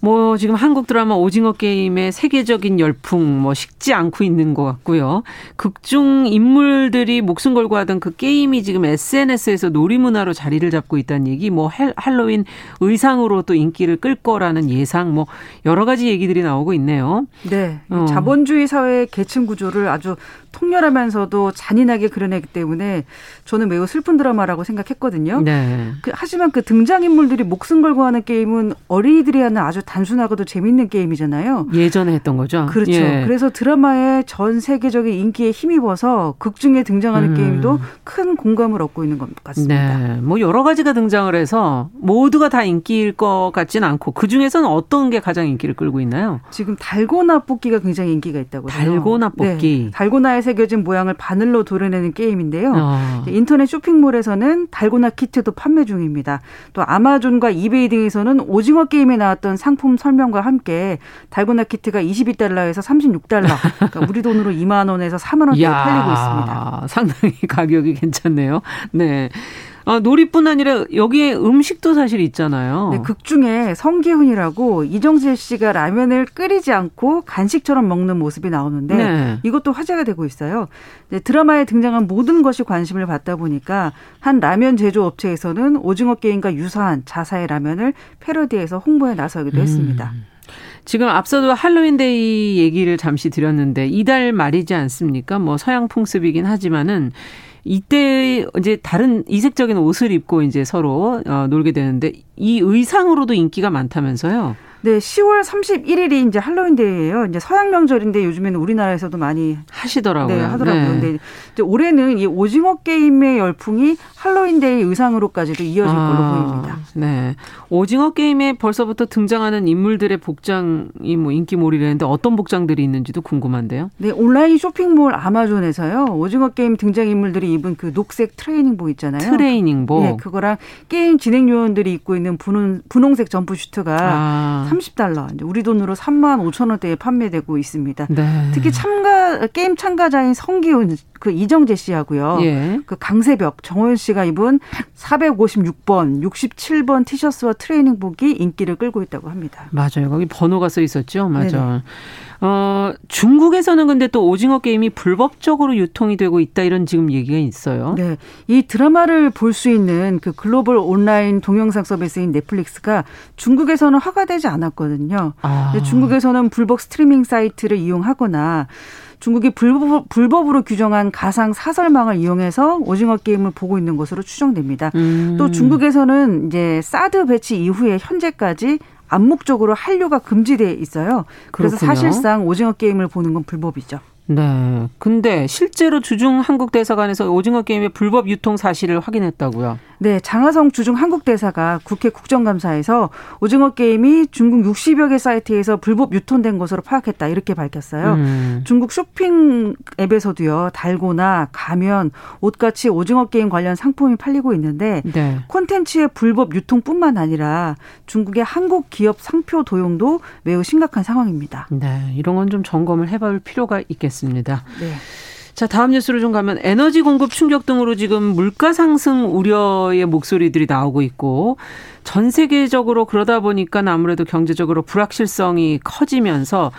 뭐 지금 한국 드라마 오징어 게임의 세계적인 열풍 뭐 식지 않고 있는 것 같고요. 극중 인물들이 목숨 걸고 하던 그 게임이 지금 에스엔에스에서 놀이문화로 자리를 잡고 있다는 얘기, 뭐 할로윈 의상으로 또 인기를 끌 거라는 예상, 뭐 여러 가지 얘기들이 나오고 있네요. 네. 어. 자본주의 사회의 계층 구조를 아주 통렬하면서도 잔인하게 그려내기 때문에 저는 매우 슬픈 드라마라고 생각했거든요. 네. 그, 하지만 그 등장인물들이 목숨 걸고 하는 게임은 어린이들이 하는 아주 단순하고도 재밌는 게임이잖아요. 예전에 했던 거죠. 그렇죠. 예. 그래서 드라마의 전 세계적인 인기에 힘입어서 극중에 등장하는 음. 게임도 큰 공감을 얻고 있는 것 같습니다. 네. 뭐 여러 가지가 등장을 해서 모두가 다 인기일 것 같진 않고, 그중에서는 어떤 게 가장 인기를 끌고 있나요? 지금 달고나 뽑기가 굉장히 인기가 있다고 해요. 달고나 뽑기. 네. 달고나에 새겨진 모양을 바늘로 도려내는 게임인데요. 어. 인터넷 쇼핑몰에서는 달고나 키트도 판매 중입니다. 또 아마존과 이베이 등에서는 오징어 게임에 나왔던 상품 상품 설명과 함께 달고나 키트가 이십이 달러에서 삼십육 달러, 그러니까 우리 돈으로 이만 원에서 사만 원대에 팔리고 있습니다. 상당히 가격이 괜찮네요. 네. 아, 놀이뿐 아니라 여기에 음식도 사실 있잖아요. 네, 극중에 성기훈이라고 이정실 씨가 라면을 끓이지 않고 간식처럼 먹는 모습이 나오는데 네. 이것도 화제가 되고 있어요. 네, 드라마에 등장한 모든 것이 관심을 받다 보니까 한 라면 제조업체에서는 오징어 게임과 유사한 자사의 라면을 패러디해서 홍보에 나서기도 음. 했습니다. 지금 앞서도 할로윈데이 얘기를 잠시 드렸는데 이달 말이지 않습니까? 뭐 서양 풍습이긴 하지만은 이때 이제 다른 이색적인 옷을 입고 이제 서로 어, 놀게 되는데 이 의상으로도 인기가 많다면서요? 네, 시월 삼십일일이 이제 할로윈데이예요. 이제 서양 명절인데 요즘에는 우리나라에서도 많이 하시더라고요. 네, 하더라고요. 그런데 네. 이제 올해는 이 오징어 게임의 열풍이 할로윈데이 의상으로까지도 이어질 걸로 아, 보입니다. 네, 오징어 게임에 벌써부터 등장하는 인물들의 복장이 뭐 인기몰이라는데 어떤 복장들이 있는지도 궁금한데요. 네, 온라인 쇼핑몰 아마존에서요. 오징어 게임 등장 인물들이 입은 그 녹색 트레이닝복 있잖아요. 트레이닝복. 네, 그거랑 게임 진행 요원들이 입고 있는 분홍 분홍색 점프 슈트가. 아. 삼십 달러, 이제 우리 돈으로 삼만 오천 원대에 판매되고 있습니다. 네. 특히 참가 게임 참가자인 성기훈, 그 이정재 씨하고요. 예. 그 강새벽, 정호연 씨가 입은 사백오십육 번, 육십칠 번 티셔츠와 트레이닝복이 인기를 끌고 있다고 합니다. 맞아요. 거기 번호가 써 있었죠. 맞아요. 어, 중국에서는 근데 또 오징어 게임이 불법적으로 유통이 되고 있다, 이런 지금 얘기가 있어요. 네. 이 드라마를 볼 수 있는 그 글로벌 온라인 동영상 서비스인 넷플릭스가 중국에서는 허가되지 않았습니다. 거든요. 아. 중국에서는 불법 스트리밍 사이트를 이용하거나 중국이 불법, 불법으로 규정한 가상 사설망을 이용해서 오징어 게임을 보고 있는 것으로 추정됩니다. 음. 또 중국에서는 이제 사드 배치 이후에 현재까지 암묵적으로 한류가 금지돼 있어요. 그래서 그렇군요. 사실상 오징어 게임을 보는 건 불법이죠. 네. 근데 실제로 주중 한국대사관에서 오징어 게임의 불법 유통 사실을 확인했다고요? 네. 장하성 주중 한국대사가 국회 국정감사에서 오징어 게임이 중국 육십여 개 사이트에서 불법 유통된 것으로 파악했다, 이렇게 밝혔어요. 음. 중국 쇼핑 앱에서도요. 달고나 가면 옷같이 오징어 게임 관련 상품이 팔리고 있는데 네. 콘텐츠의 불법 유통뿐만 아니라 중국의 한국 기업 상표 도용도 매우 심각한 상황입니다. 네. 이런 건 좀 점검을 해볼 필요가 있겠습니다. 네. 자, 다음 뉴스로 좀 가면 에너지 공급 충격 등으로 지금 물가 상승 우려의 목소리들이 나오고 있고 전 세계적으로 그러다 보니까 아무래도 경제적으로 불확실성이 커지면서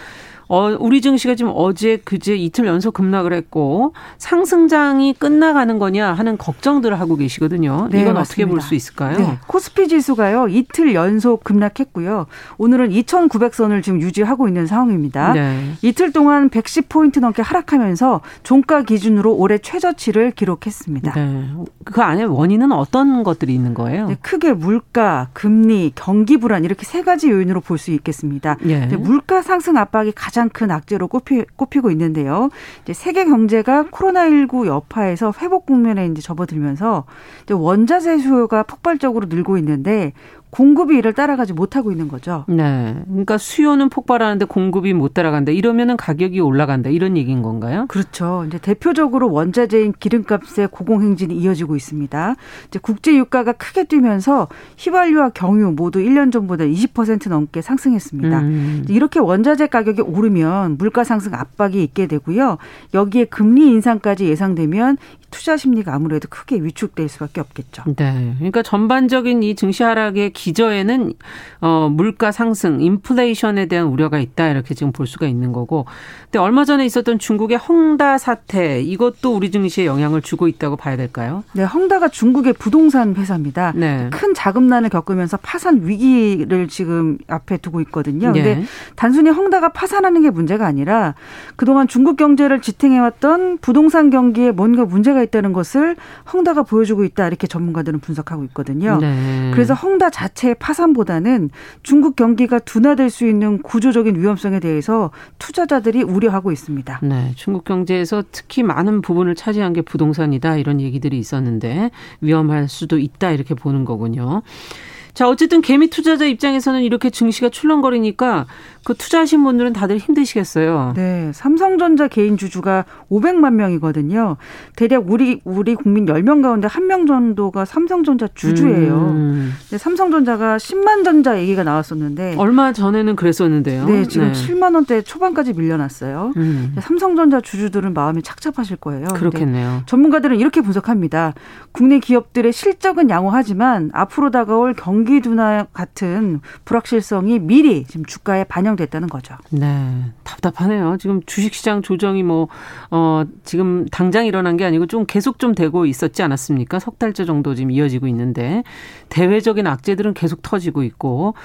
어, 우리 증시가 지금 어제 그제 이틀 연속 급락을 했고 상승장이 끝나가는 거냐 하는 걱정들을 하고 계시거든요. 네, 이건 맞습니다. 어떻게 볼 수 있을까요? 네. 코스피 지수가요. 이틀 연속 급락했고요. 오늘은 이천구백 선을 지금 유지하고 있는 상황입니다. 네. 이틀 동안 백십 포인트 넘게 하락하면서 종가 기준으로 올해 최저치를 기록했습니다. 네. 그 안에 원인은 어떤 것들이 있는 거예요? 네, 크게 물가, 금리, 경기 불안 이렇게 세 가지 요인으로 볼 수 있겠습니다. 네. 네, 물가 상승 압박이 가장 큰 악재로 꼽히, 꼽히고 있는데요. 이제 세계 경제가 코로나십구 여파에서 회복 국면에 이제 접어들면서 이제 원자재 수요가 폭발적으로 늘고 있는데 공급이 이를 따라가지 못하고 있는 거죠. 네. 그러니까 수요는 폭발하는데 공급이 못 따라간다. 이러면은 가격이 올라간다. 이런 얘기인 건가요? 그렇죠. 이제 대표적으로 원자재인 기름값의 고공행진이 이어지고 있습니다. 이제 국제 유가가 크게 뛰면서 휘발유와 경유 모두 일 년 전보다 이십 퍼센트 넘게 상승했습니다. 음. 이렇게 원자재 가격이 오르면 물가 상승 압박이 있게 되고요. 여기에 금리 인상까지 예상되면 투자 심리가 아무래도 크게 위축될 수밖에 없겠죠. 네. 그러니까 전반적인 이 증시 하락의 기저에는 어, 물가 상승, 인플레이션에 대한 우려가 있다 이렇게 지금 볼 수가 있는 거고. 근데 얼마 전에 있었던 중국의 헝다 사태 이것도 우리 증시에 영향을 주고 있다고 봐야 될까요? 네. 헝다가 중국의 부동산 회사입니다. 네. 큰 자금난을 겪으면서 파산 위기를 지금 앞에 두고 있거든요. 그런데 네. 단순히 헝다가 파산하는 게 문제가 아니라 그동안 중국 경제를 지탱해왔던 부동산 경기에 뭔가 문제가 있다는 것을 헝다가 보여주고 있다 이렇게 전문가들은 분석하고 있거든요. 네. 그래서 헝다 자체의 파산보다는 중국 경기가 둔화될 수 있는 구조적인 위험성에 대해서 투자자들이 우려하고 있습니다. 네, 중국 경제에서 특히 많은 부분을 차지한 게 부동산이다 이런 얘기들이 있었는데 위험할 수도 있다 이렇게 보는 거군요. 자, 어쨌든 개미 투자자 입장에서는 이렇게 증시가 출렁거리니까 그 투자하신 분들은 다들 힘드시겠어요. 네. 삼성전자 개인 주주가 오백만 명이거든요. 대략 우리 우리 국민 열 명 가운데 한 명 정도가 삼성전자 주주예요. 음. 네, 삼성전자가 십만 전자 얘기가 나왔었는데. 얼마 전에는 그랬었는데요. 네. 지금 네. 칠만 원대 초반까지 밀려났어요. 음. 네, 삼성전자 주주들은 마음이 착잡하실 거예요. 그렇겠네요. 전문가들은 이렇게 분석합니다. 국내 기업들의 실적은 양호하지만 앞으로 다가올 경기 경기둔화 같은 불확실성이 미리 지금 주가에 반영됐다는 거죠. 네, 답답하네요. 지금 주식시장 조정이 뭐 어, 지금 당장 일어난 게 아니고 좀 계속 좀 되고 있었지 않았습니까? 석 달째 정도 지금 이어지고 있는데 대외적인 악재들은 계속 터지고 있고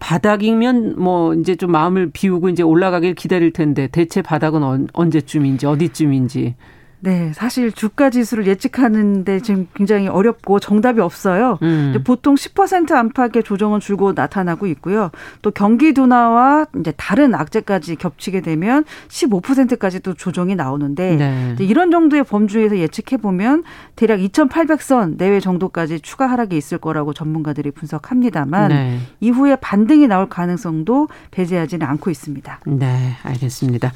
바닥이면 뭐 이제 좀 마음을 비우고 이제 올라가길 기다릴 텐데 대체 바닥은 언제쯤인지 어디쯤인지. 네, 사실 주가 지수를 예측하는데 지금 굉장히 어렵고 정답이 없어요. 음. 보통 십 퍼센트 안팎의 조정은 줄곧 나타나고 있고요. 또 경기 둔화와 이제 다른 악재까지 겹치게 되면 십오 퍼센트까지 또 조정이 나오는데 네. 이런 정도의 범주에서 예측해 보면 대략 이천팔백 선 내외 정도까지 추가 하락이 있을 거라고 전문가들이 분석합니다만 네. 이후에 반등이 나올 가능성도 배제하지는 않고 있습니다. 네, 알겠습니다.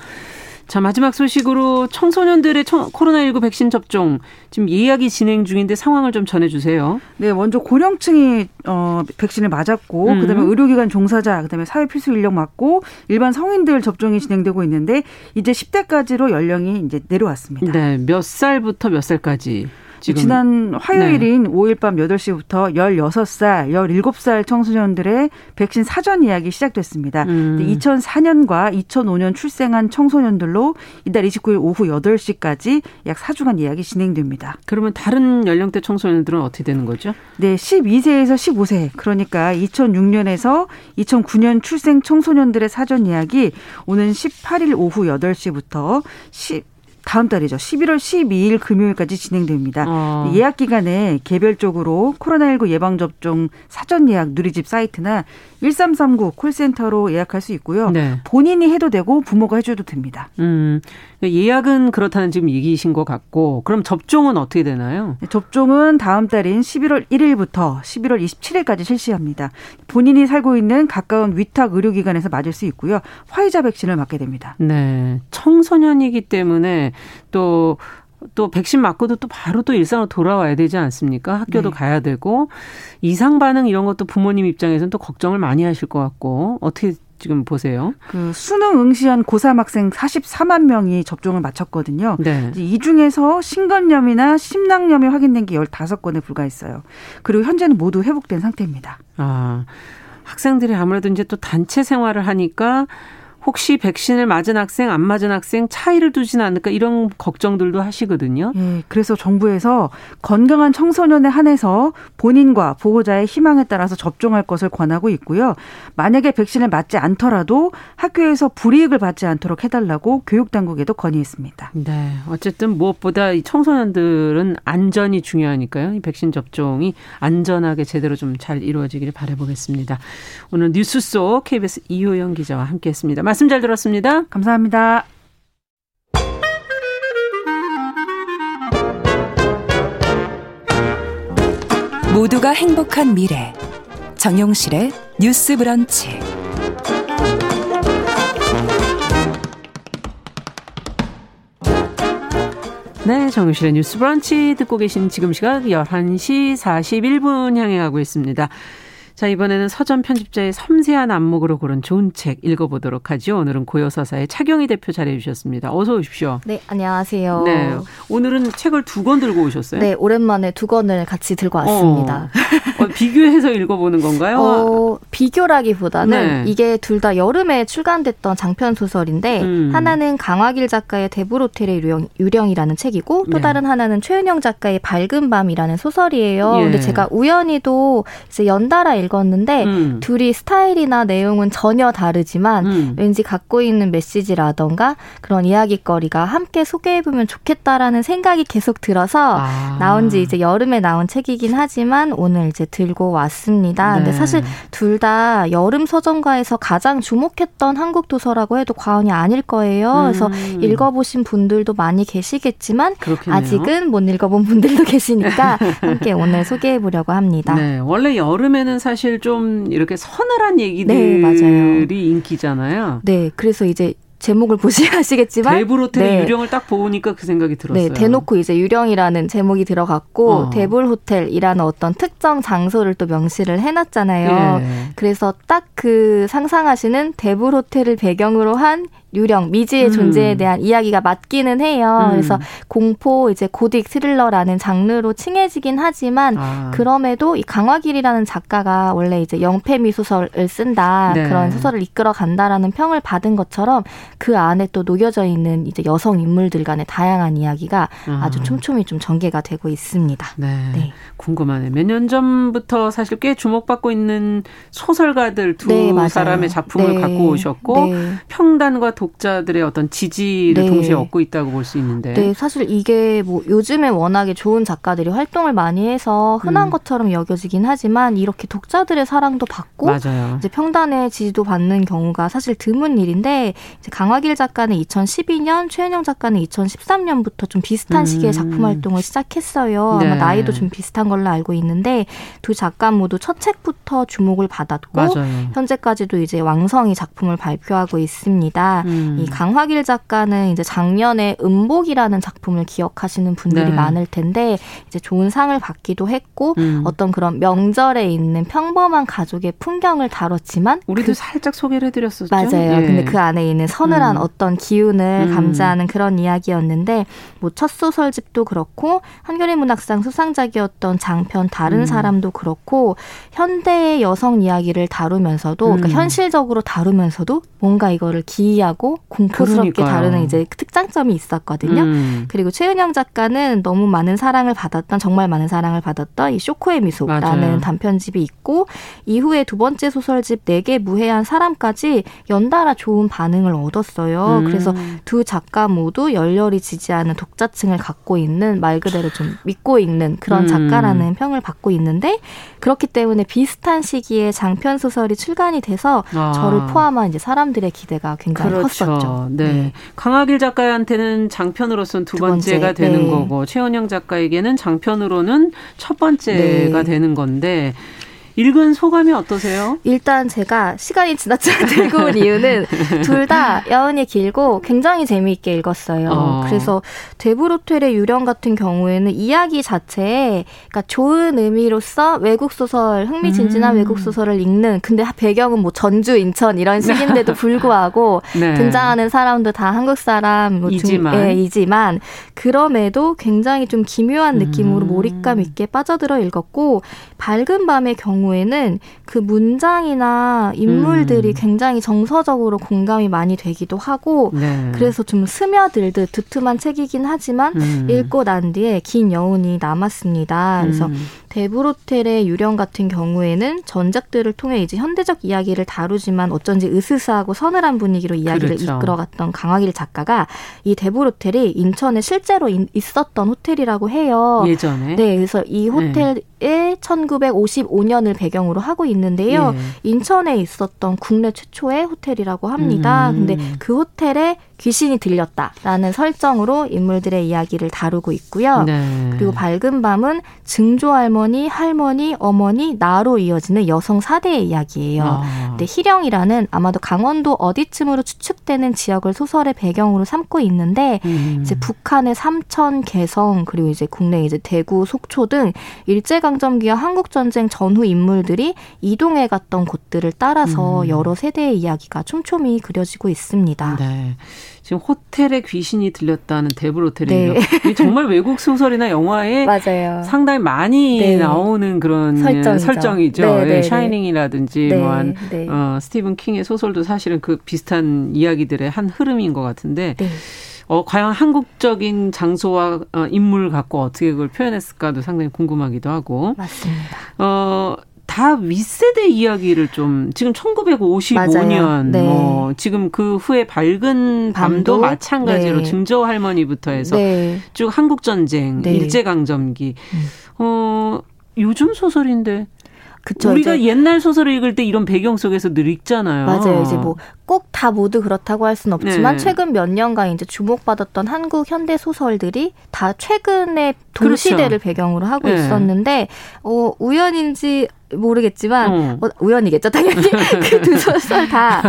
자, 마지막 소식으로 청소년들의 코로나십구 백신 접종 지금 예약이 진행 중인데 상황을 좀 전해주세요. 네, 먼저 고령층이 어, 백신을 맞았고 음. 그다음에 의료기관 종사자, 그다음에 사회 필수 인력 맞고 일반 성인들 접종이 진행되고 있는데 이제 십 대까지로 연령이 이제 내려왔습니다. 네, 몇 살부터 몇 살까지? 지금. 지난 화요일인 네. 오일 밤 여덟 시부터 열여섯 살, 열일곱 살 청소년들의 백신 사전 예약이 시작됐습니다. 음. 이천사 년과 이천오 년 출생한 청소년들로 이달 이십구 일 오후 여덟 시까지 약 사 주간 예약이 진행됩니다. 그러면 다른 연령대 청소년들은 어떻게 되는 거죠? 네, 십이 세에서 십오 세, 그러니까 이천육 년에서 이천구 년 출생 청소년들의 사전 예약이 오는 십팔 일 오후 여덟 시부터 십 다음 달이죠. 십일월 십이일 금요일까지 진행됩니다. 어. 예약 기간에 개별적으로 코로나십구 예방접종 사전 예약 누리집 사이트나 일삼삼구 콜센터로 예약할 수 있고요. 네. 본인이 해도 되고 부모가 해줘도 됩니다. 음, 예약은 그렇다는 지금 얘기이신 것 같고 그럼 접종은 어떻게 되나요? 네, 접종은 다음 달인 십일월 일일부터 십일월 이십칠일까지 실시합니다. 본인이 살고 있는 가까운 위탁 의료기관에서 맞을 수 있고요. 화이자 백신을 맞게 됩니다. 네, 청소년이기 때문에 또, 또 백신 맞고도 또 바로 또 일상으로 돌아와야 되지 않습니까? 학교도 네. 가야 되고 이상 반응 이런 것도 부모님 입장에서는 또 걱정을 많이 하실 것 같고 어떻게 지금 보세요. 그 수능 응시한 고삼 학생 사십사만 명이 접종을 마쳤거든요. 네. 이 중에서 신건염이나 심낭염이 확인된 게 열다섯 건에 불과했어요. 그리고 현재는 모두 회복된 상태입니다. 아, 학생들이 아무래도 이제 또 단체 생활을 하니까 혹시 백신을 맞은 학생 안 맞은 학생 차이를 두진 않을까 이런 걱정들도 하시거든요. 예, 그래서 정부에서 건강한 청소년에 한해서 본인과 보호자의 희망에 따라서 접종할 것을 권하고 있고요. 만약에 백신을 맞지 않더라도 학교에서 불이익을 받지 않도록 해달라고 교육당국에도 건의했습니다. 네, 어쨌든 무엇보다 이 청소년들은 안전이 중요하니까요. 이 백신 접종이 안전하게 제대로 좀 잘 이루어지기를 바라보겠습니다. 오늘 뉴스 속 케이비에스 이호영 기자와 함께했습니다. 말씀 잘 들었습니다. 감사합니다. 모두가 행복한 미래. 정용실의 뉴스 브런치. 네, 정용실의 뉴스 브런치 듣고 계신 지금 시각 열한 시 사십일 분 향해 가고 있습니다. 자, 이번에는 서점 편집자의 섬세한 안목으로 고른 좋은 책 읽어보도록 하죠. 오늘은 고여서사의 차경희 대표 자리해 주셨습니다. 어서 오십시오. 네, 안녕하세요. 네, 오늘은 책을 두 권 들고 오셨어요? 네, 오랜만에 두 권을 같이 들고 왔습니다. 어, 어, 비교해서 읽어보는 건가요? 어, 비교라기보다는 네. 이게 둘 다 여름에 출간됐던 장편 소설인데 음. 하나는 강화길 작가의 데브로텔의 유령, 유령이라는 책이고 또 네. 다른 하나는 최은영 작가의 밝은 밤이라는 소설이에요. 예. 근데 제가 우연히도 이제 연달아 읽 읽었는데 음. 둘이 스타일이나 내용은 전혀 다르지만 음. 왠지 갖고 있는 메시지라던가 그런 이야기거리가 함께 소개해보면 좋겠다라는 생각이 계속 들어서 아. 나온 지 이제 여름에 나온 책이긴 하지만 오늘 이제 들고 왔습니다. 네. 근데 사실 둘 다 여름 서점가에서 가장 주목했던 한국 도서라고 해도 과언이 아닐 거예요. 음. 그래서 읽어보신 분들도 많이 계시겠지만 그렇겠네요. 아직은 못 읽어본 분들도 계시니까 함께 오늘 소개해보려고 합니다. 네, 원래 여름에는 사실 사실 좀 이렇게 서늘한 얘기들이 네, 맞아요. 인기잖아요. 네, 그래서 이제 제목을 보시면 아시겠지만 데브로텔의 네. 유령을 딱 보니까 그 생각이 들었어요. 네, 대놓고 이제 유령이라는 제목이 들어갔고 어. 데블호텔이라는 어떤 특정 장소를 또 명시를 해놨잖아요. 예. 그래서 딱 그 상상하시는 데블호텔을 배경으로 한 유령, 미지의 음. 존재에 대한 이야기가 맞기는 해요. 음. 그래서 공포, 이제 고딕 스릴러라는 장르로 칭해지긴 하지만 아. 그럼에도 이 강화길이라는 작가가 원래 이제 영패미 소설을 쓴다. 네. 그런 소설을 이끌어 간다라는 평을 받은 것처럼 그 안에 또 녹여져 있는 이제 여성 인물들 간의 다양한 이야기가 아. 아주 촘촘히 좀 전개가 되고 있습니다. 네. 네. 궁금하네요. 몇 년 전부터 사실 꽤 주목받고 있는 소설가들 두 네, 사람의 작품을 네. 갖고 오셨고 네. 평단과 독자들의 어떤 지지를 네. 동시에 얻고 있다고 볼 수 있는데. 네, 사실 이게 뭐 요즘에 워낙에 좋은 작가들이 활동을 많이 해서 흔한 음. 것처럼 여겨지긴 하지만 이렇게 독자들의 사랑도 받고 맞아요. 이제 평단의 지지도 받는 경우가 사실 드문 일인데 이제 강화길 작가는 이천십이 년, 최은영 작가는 이천십삼 년부터 좀 비슷한 음. 시기에 작품 활동을 시작했어요. 네. 아마 나이도 좀 비슷한 걸로 알고 있는데 두 작가 모두 첫 책부터 주목을 받았고 맞아요. 현재까지도 이제 왕성히 작품을 발표하고 있습니다. 이 강화길 작가는 이제 작년에 음복이라는 작품을 기억하시는 분들이 네. 많을 텐데 이제 좋은 상을 받기도 했고 음. 어떤 그런 명절에 있는 평범한 가족의 풍경을 다뤘지만 우리도 그, 살짝 소개를 해드렸었죠. 맞아요. 예. 근데 그 안에 있는 서늘한 음. 어떤 기운을 음. 감지하는 그런 이야기였는데 뭐 첫 소설집도 그렇고 한겨레 문학상 수상작이었던 장편 다른 음. 사람도 그렇고 현대의 여성 이야기를 다루면서도 음. 그러니까 현실적으로 다루면서도 뭔가 이거를 기이하고 공포스럽게 그러니까요. 다루는 이제 특장점이 있었거든요. 음. 그리고 최은영 작가는 너무 많은 사랑을 받았던 정말 많은 사랑을 받았던 이 쇼코의 미소라는 맞아요. 단편집이 있고 이후에 두 번째 소설집 내게 무해한 사람까지 연달아 좋은 반응을 얻었어요. 음. 그래서 두 작가 모두 열렬히 지지하는 독자층을 갖고 있는 말 그대로 좀 믿고 있는 그런 작가라는 음. 평을 받고 있는데 그렇기 때문에 비슷한 시기에 장편 소설이 출간이 돼서 아. 저를 포함한 이제 사람들의 기대가 굉장히 그렇죠. 그렇죠. 네. 네. 강화길 작가한테는 장편으로서는 두, 두 번째가 번째. 되는 네. 거고 최은영 작가에게는 장편으로는 첫 번째가 네. 되는 건데 읽은 소감이 어떠세요? 일단 제가 시간이 지나쳐 들고 온 이유는 둘 다 여운이 길고 굉장히 재미있게 읽었어요. 어. 그래서 데브로텔의 유령 같은 경우에는 이야기 자체에 그러니까 좋은 의미로서 외국 소설, 흥미진진한 음. 외국 소설을 읽는 근데 배경은 뭐 전주, 인천 이런 식인데도 불구하고 네. 등장하는 사람도 다 한국 사람 뭐 이지만. 중, 예, 이지만 그럼에도 굉장히 좀 기묘한 느낌으로 음. 몰입감 있게 빠져들어 읽었고 밝은 밤의 경우 경우에는 그 문장이나 인물들이 음. 굉장히 정서적으로 공감이 많이 되기도 하고 네. 그래서 좀 스며들듯 두툼한 책이긴 하지만 음. 읽고 난 뒤에 긴 여운이 남았습니다. 그래서 음. 데브로텔의 유령 같은 경우에는 전작들을 통해 이제 현대적 이야기를 다루지만 어쩐지 으스스하고 서늘한 분위기로 이야기를 그렇죠. 이끌어갔던 강화길 작가가 이 데브로텔이 인천에 실제로 인, 있었던 호텔이라고 해요. 예전에. 네, 그래서 이 호텔에 네. 천구백오십오 년을 배경으로 하고 있는데요. 예. 인천에 있었던 국내 최초의 호텔이라고 합니다. 음. 근데 그 호텔에 귀신이 들렸다라는 설정으로 인물들의 이야기를 다루고 있고요. 네. 그리고 밝은 밤은 증조할머니, 할머니, 어머니, 나로 이어지는 여성 사 대의 이야기예요. 아. 근데 희령이라는 아마도 강원도 어디쯤으로 추측되는 지역을 소설의 배경으로 삼고 있는데 음. 이제 북한의 삼천, 개성 그리고 이제 국내 이제 대구, 속초 등 일제강점기와 한국전쟁 전후 인물들이 이동해 갔던 곳들을 따라서 음. 여러 세대의 이야기가 촘촘히 그려지고 있습니다. 네. 지금 호텔에 귀신이 들렸다는 데브로텔이요. 네. 정말 외국 소설이나 영화에 맞아요. 상당히 많이 네. 나오는 그런 설정이죠. 설정이죠. 네, 네, 샤이닝이라든지 네. 뭐한 네. 어, 스티븐 킹의 소설도 사실은 그 비슷한 이야기들의 한 흐름인 것 같은데 네. 어, 과연 한국적인 장소와 어, 인물 갖고 어떻게 그걸 표현했을까도 상당히 궁금하기도 하고. 맞습니다. 어, 다 윗세대 이야기를 좀 지금 천구백오십오 년 네. 뭐 지금 그 후에 밝은 밤도, 밤도 마찬가지로 네. 증조할머니부터 해서 네. 쭉 한국전쟁 네. 일제강점기 음. 어 요즘 소설인데 그쵸, 우리가 이제. 옛날 소설을 읽을 때 이런 배경 속에서 늘 읽잖아요. 맞아요. 이제 뭐 꼭 다 모두 그렇다고 할 수는 없지만 네. 최근 몇 년간 이제 주목받았던 한국 현대 소설들이 다 최근의 동시대를 그렇죠. 배경으로 하고 네. 있었는데 어, 우연인지 모르겠지만 음. 어, 우연이겠죠 당연히 그 두 소설 다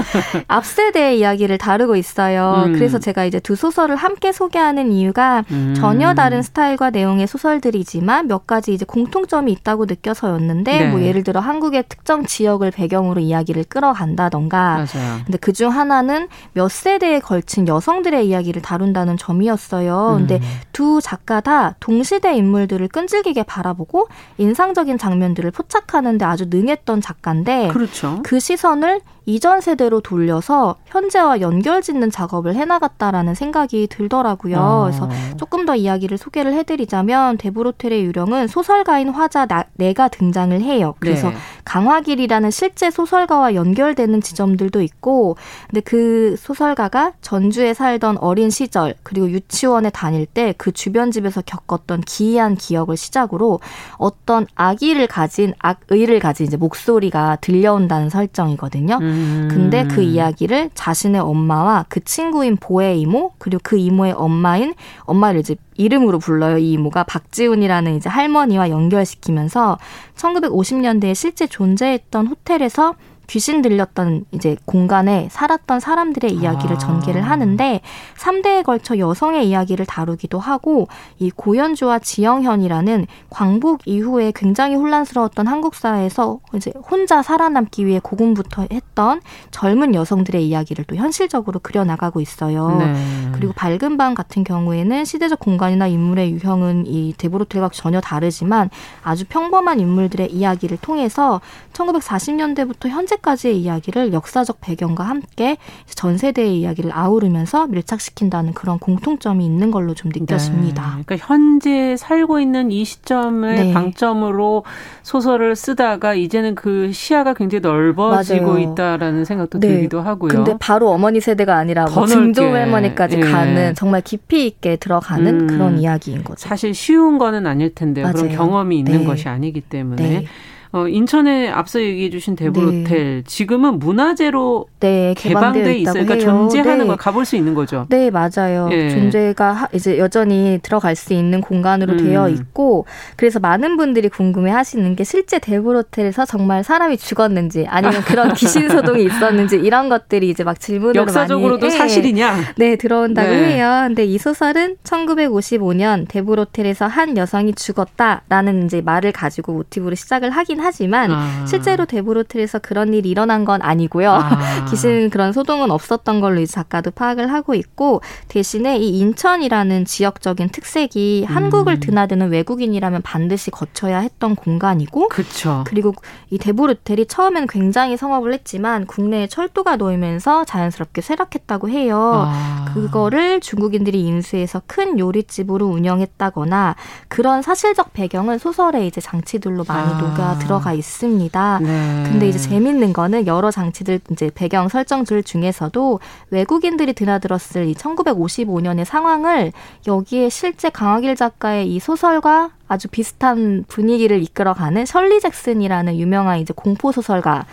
앞세대의 이야기를 다루고 있어요. 음. 그래서 제가 이제 두 소설을 함께 소개하는 이유가 음. 전혀 다른 스타일과 내용의 소설들이지만 몇 가지 이제 공통점이 있다고 느껴서였는데 네. 뭐 예를 들어 한국의 특정 지역을 배경으로 이야기를 끌어간다던가 맞아요. 근데 그중 하나는 몇 세대에 걸친 여성들의 이야기를 다룬다는 점이었어요. 음. 근데 두 작가 다 동시대 인물들을 끈질기게 바라보고 인상적인 장면들을 포착하는 근데 아주 능했던 작가인데 그렇죠. 그 시선을 이전 세대로 돌려서 현재와 연결짓는 작업을 해나갔다라는 생각이 들더라고요. 아. 그래서 조금 더 이야기를 소개를 해드리자면 데브로텔의 유령은 소설가인 화자 나, 내가 등장을 해요. 그래서 네. 강화길이라는 실제 소설가와 연결되는 지점들도 있고 근데 그 소설가가 전주에 살던 어린 시절 그리고 유치원에 다닐 때 그 주변 집에서 겪었던 기이한 기억을 시작으로 어떤 악의를 가진 악의를 가진 이제 목소리가 들려온다는 설정이거든요. 음. 근데 그 이야기를 자신의 엄마와 그 친구인 보의 이모 그리고 그 이모의 엄마인 엄마를 이제 이름으로 불러요. 이 이모가 박지훈이라는 이제 할머니와 연결시키면서 천구백오십 년대에 실제 존재했던 호텔에서 귀신 들렸던 이제 공간에 살았던 사람들의 이야기를 아. 전개를 하는데 삼 대에 걸쳐 여성의 이야기를 다루기도 하고 이 고현주와 지영현이라는 광복 이후에 굉장히 혼란스러웠던 한국 사회에서 이제 혼자 살아남기 위해 고군분투 했던 젊은 여성들의 이야기를 또 현실적으로 그려나가고 있어요. 네. 그리고 밝은 밤 같은 경우에는 시대적 공간이나 인물의 유형은 이 데브로텔과 전혀 다르지만 아주 평범한 인물들의 이야기를 통해서 천구백사십 년대부터 현재 까지의 이야기를 역사적 배경과 함께 전 세대의 이야기를 아우르면서 밀착시킨다는 그런 공통점이 있는 걸로 좀 느꼈습니다. 네. 그러니까 현재 살고 있는 이 시점을 네. 방점으로 소설을 쓰다가 이제는 그 시야가 굉장히 넓어지고 맞아요. 있다라는 생각도 네. 들기도 하고요. 근데 바로 어머니 세대가 아니라 뭐 증조할머니까지 네. 가는 정말 깊이 있게 들어가는 음, 그런 이야기인 거죠. 사실 쉬운 거는 아닐 텐데요. 맞아요. 그런 경험이 있는 네. 것이 아니기 때문에. 네. 어, 인천에 앞서 얘기해 주신 데브로텔 네. 지금은 문화재로 네, 개방되어, 개방되어 있어요. 그러니까 해요. 존재하는 네. 걸 가볼 수 있는 거죠. 네, 맞아요. 예. 존재가 이제 여전히 들어갈 수 있는 공간으로 음. 되어 있고 그래서 많은 분들이 궁금해하시는 게 실제 데브로텔에서 정말 사람이 죽었는지 아니면 그런 귀신 소동이 있었는지 이런 것들이 이제 막 질문으로 역사적으로도 많이, 사실이냐? 네, 네 들어온다고 네. 해요. 근데 이 소설은 천구백오십오 년 데브로텔에서 한 여성이 죽었다라는 이제 말을 가지고 모티브로 시작을 하긴 하긴 하지만 아. 실제로 대부로틀에서 그런 일이 일어난 건 아니고요. 아. 기승 그런 소동은 없었던 걸로 이제 작가도 파악을 하고 있고, 대신에 이 인천이라는 지역적인 특색이 음. 한국을 드나드는 외국인이라면 반드시 거쳐야 했던 공간이고, 그쵸. 그리고 이 대부로텔이 처음엔 굉장히 성업을 했지만 국내에 철도가 놓이면서 자연스럽게 쇠락했다고 해요. 아. 그거를 중국인들이 인수해서 큰 요리집으로 운영했다거나 그런 사실적 배경은 소설에 이제 장치들로 많이 아. 녹아 들어가 있습니다. 네. 근데 이제 재밌는 거는 여러 장치들 이제 배경 설정들 중에서도 외국인들이 드나들었을 이 천구백오십오 년의 상황을 여기에 실제 강화길 작가의 이 소설과 아주 비슷한 분위기를 이끌어가는 셜리 잭슨이라는 유명한 이제 공포 소설가를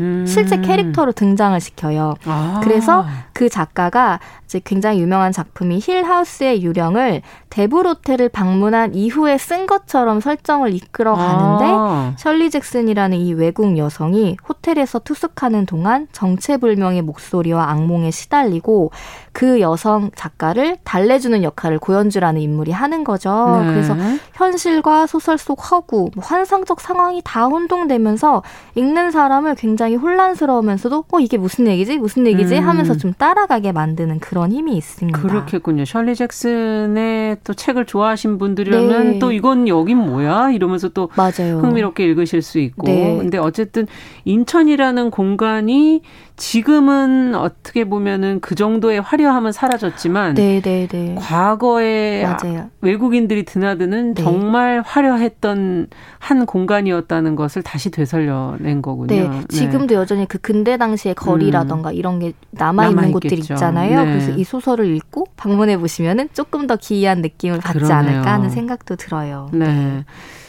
음. 실제 캐릭터로 등장을 시켜요. 아. 그래서 그 작가가 이제 굉장히 유명한 작품이 힐하우스의 유령을 대부로텔을 방문한 이후에 쓴 것처럼 설정을 이끌어가는데 아. 셜리 잭슨이라는 이 외국 여성이 호텔에서 투숙하는 동안 정체불명의 목소리와 악몽에 시달리고 그 여성 작가를 달래주는 역할을 고현주라는 인물이 하는 거죠. 네. 그래서 현 현실과 소설 속 허구, 환상적 상황이 다 혼동되면서 읽는 사람을 굉장히 혼란스러우면서도 어 이게 무슨 얘기지? 무슨 얘기지? 음. 하면서 좀 따라가게 만드는 그런 힘이 있습니다. 그렇겠군요. 셜리 잭슨의 또 책을 좋아하신 분들이라면 네. 또 이건 여긴 뭐야? 이러면서 또 맞아요. 흥미롭게 읽으실 수 있고. 네. 근데 어쨌든 인천이라는 공간이 지금은 어떻게 보면은 그 정도의 화려함은 사라졌지만 네, 네, 네. 과거에 맞아요. 외국인들이 드나드는 네. 정말 화려했던 한 공간이었다는 것을 다시 되살려낸 거군요. 네, 네. 지금도 여전히 그 근대 당시의 거리라던가 음. 이런 게 남아있는 남아 곳들이 있잖아요. 네. 그래서 이 소설을 읽고 방문해 보시면은 조금 더 기이한 느낌을 받지 그러네요. 않을까 하는 생각도 들어요. 네. 네.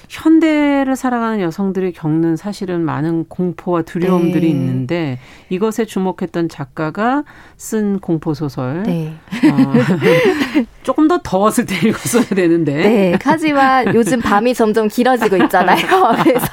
현대를 살아가는 여성들이 겪는 사실은 많은 공포와 두려움들이 네. 있는데 이것에 주목했던 작가가 쓴 공포소설 네. 어, 조금 더 더웠을 때 읽었어야 되는데 네. 하지만 요즘 밤이 점점 길어지고 있잖아요. 그래서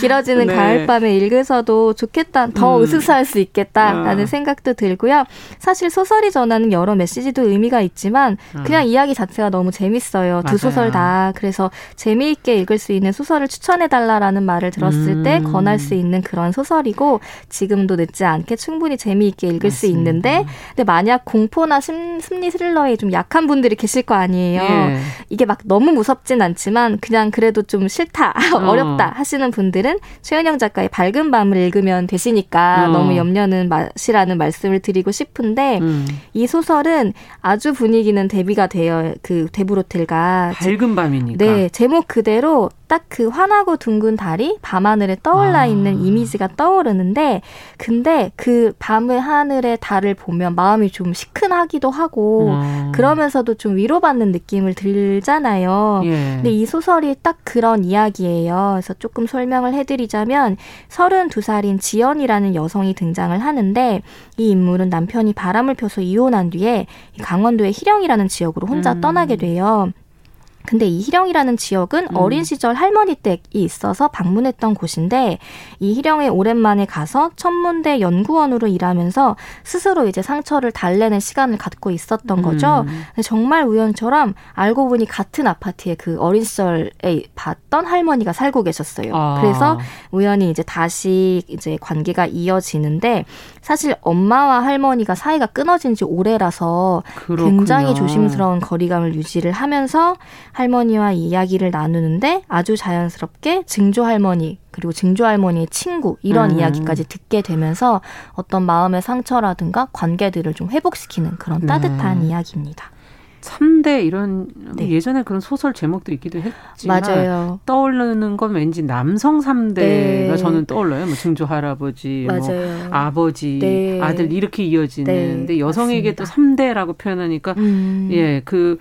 길어지는 네. 가을밤에 읽으셔도 좋겠다. 더 음. 으스스할 수 있겠다라는 아. 생각도 들고요. 사실 소설이 전하는 여러 메시지도 의미가 있지만 그냥 아. 이야기 자체가 너무 재밌어요. 두 맞아요. 소설 다. 그래서 재미있게 읽을 수 수 있는 소설을 추천해달라라는 말을 들었을 음. 때 권할 수 있는 그런 소설이고 지금도 늦지 않게 충분히 재미있게 읽을 맞습니다. 수 있는데 근데 만약 공포나 심, 심리 스릴러에 좀 약한 분들이 계실 거 아니에요. 예. 이게 막 너무 무섭진 않지만 그냥 그래도 좀 싫다, 어. 어렵다 하시는 분들은 최은영 작가의 밝은 밤을 읽으면 되시니까 어. 너무 염려는 마시라는 말씀을 드리고 싶은데 음. 이 소설은 아주 분위기는 대비가 돼요. 그 대부로텔과 밝은 밤이니까. 네. 제목 그대로 딱 그 환하고 둥근 달이 밤하늘에 떠올라 아. 있는 이미지가 떠오르는데 근데 그 밤의 하늘의 달을 보면 마음이 좀 시큰하기도 하고 아. 그러면서도 좀 위로받는 느낌을 들잖아요. 예. 근데 이 소설이 딱 그런 이야기예요. 그래서 조금 설명을 해드리자면 서른두 살인 지연이라는 여성이 등장을 하는데 이 인물은 남편이 바람을 펴서 이혼한 뒤에 강원도의 희령이라는 지역으로 혼자 음. 떠나게 돼요. 근데 이 희령이라는 지역은 음. 어린 시절 할머니 댁이 있어서 방문했던 곳인데 이 희령에 오랜만에 가서 천문대 연구원으로 일하면서 스스로 이제 상처를 달래는 시간을 갖고 있었던 거죠. 음. 정말 우연처럼 알고 보니 같은 아파트에 그 어린 시절에 봤던 할머니가 살고 계셨어요. 아. 그래서 우연히 이제 다시 이제 관계가 이어지는데 사실 엄마와 할머니가 사이가 끊어진 지 오래라서 그렇구나. 굉장히 조심스러운 거리감을 유지를 하면서 할머니와 이야기를 나누는데 아주 자연스럽게 증조할머니 그리고 증조할머니의 친구 이런 음. 이야기까지 듣게 되면서 어떤 마음의 상처라든가 관계들을 좀 회복시키는 그런 따뜻한 네. 이야기입니다. 삼대 이런 네. 예전에 그런 소설 제목도 있기도 했지만 맞아요. 떠오르는 건 왠지 남성 삼대가 네. 저는 떠올라요. 뭐 증조할아버지, 뭐 아버지, 네. 아들 이렇게 이어지는 네. 근데 여성에게 맞습니다. 또 삼대라고 표현하니까 음. 예, 그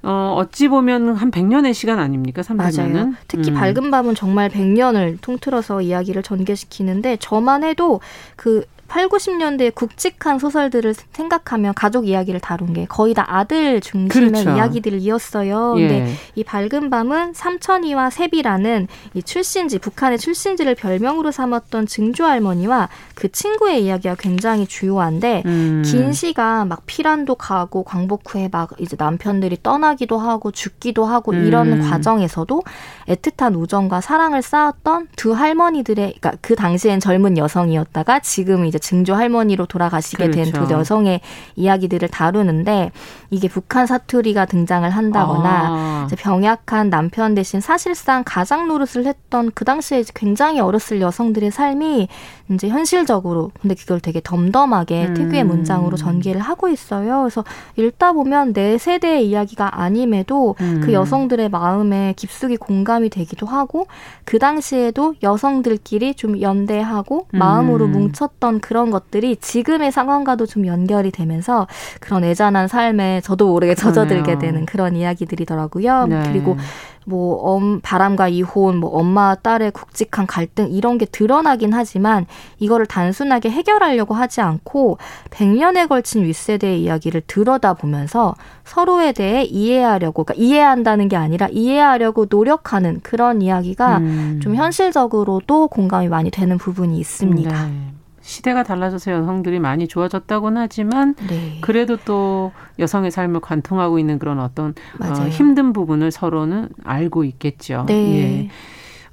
어, 어찌 보면 한 백 년의 시간 아닙니까? 삼십 년은? 맞아요. 특히 음. 밝은 밤은 정말 백 년을 통틀어서 이야기를 전개시키는데 저만 해도 그 팔십, 구십 년대의 굵직한 소설들을 생각하면 가족 이야기를 다룬 게 거의 다 아들 중심의 그렇죠. 이야기들이었어요. 그런데 예. 이 밝은 밤은 삼천이와 세비라는 이 출신지, 북한의 출신지를 별명으로 삼았던 증조 할머니와 그 친구의 이야기가 굉장히 주요한데 음. 긴 시간 막 피란도 가고 광복 후에 막 이제 남편들이 떠나기도 하고 죽기도 하고 음. 이런 과정에서도 애틋한 우정과 사랑을 쌓았던 두 할머니들의, 그러니까 그 당시엔 젊은 여성이었다가 지금 이제 증조 할머니로 돌아가시게 그렇죠. 된 두 여성의 이야기들을 다루는데 이게 북한 사투리가 등장을 한다거나 아. 이제 병약한 남편 대신 사실상 가장 노릇을 했던 그 당시에 굉장히 어렸을 여성들의 삶이 이제 현실적으로, 근데 그걸 되게 덤덤하게 음. 특유의 문장으로 전개를 하고 있어요. 그래서 읽다 보면 내 세대의 이야기가 아님에도 음. 그 여성들의 마음에 깊숙이 공감이 되기도 하고 그 당시에도 여성들끼리 좀 연대하고 음. 마음으로 뭉쳤던 그런 것들이 지금의 상황과도 좀 연결이 되면서 그런 애잔한 삶에 저도 모르게 젖어들게 되는 그런 이야기들이더라고요. 네. 그리고 뭐 엄, 바람과 이혼, 뭐 엄마와 딸의 굵직한 갈등 이런 게 드러나긴 하지만 이거를 단순하게 해결하려고 하지 않고 백 년에 걸친 윗세대의 이야기를 들여다보면서 서로에 대해 이해하려고, 그러니까 이해한다는 게 아니라 이해하려고 노력하는 그런 이야기가 음. 좀 현실적으로도 공감이 많이 되는 부분이 있습니다. 네. 시대가 달라져서 여성들이 많이 좋아졌다고는 하지만 네. 그래도 또 여성의 삶을 관통하고 있는 그런 어떤 어, 힘든 부분을 서로는 알고 있겠죠. 네. 예.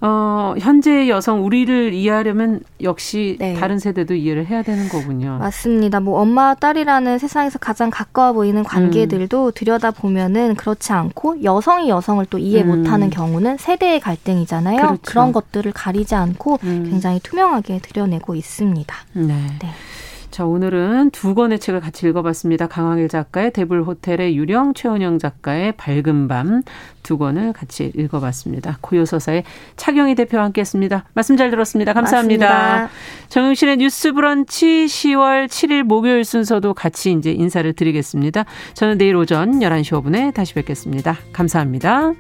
어, 현재의 여성, 우리를 이해하려면 역시 네. 다른 세대도 이해를 해야 되는 거군요. 맞습니다. 뭐 엄마와 딸이라는 세상에서 가장 가까워 보이는 관계들도 음. 들여다보면은 그렇지 않고 여성이 여성을 또 이해 음. 못하는 경우는 세대의 갈등이잖아요. 그렇죠. 그런 것들을 가리지 않고 음. 굉장히 투명하게 들여내고 있습니다. 네. 네. 자, 오늘은 두 권의 책을 같이 읽어봤습니다. 강화길 작가의 데블호텔의 유령, 최은영 작가의 밝은 밤 두 권을 같이 읽어봤습니다. 고요서사의 차경희 대표와 함께했습니다. 말씀 잘 들었습니다. 감사합니다. 맞습니다. 정용실의 뉴스 브런치 시월 칠일 목요일 순서도 같이 이제 인사를 드리겠습니다. 저는 내일 오전 열한 시 오 분에 다시 뵙겠습니다. 감사합니다.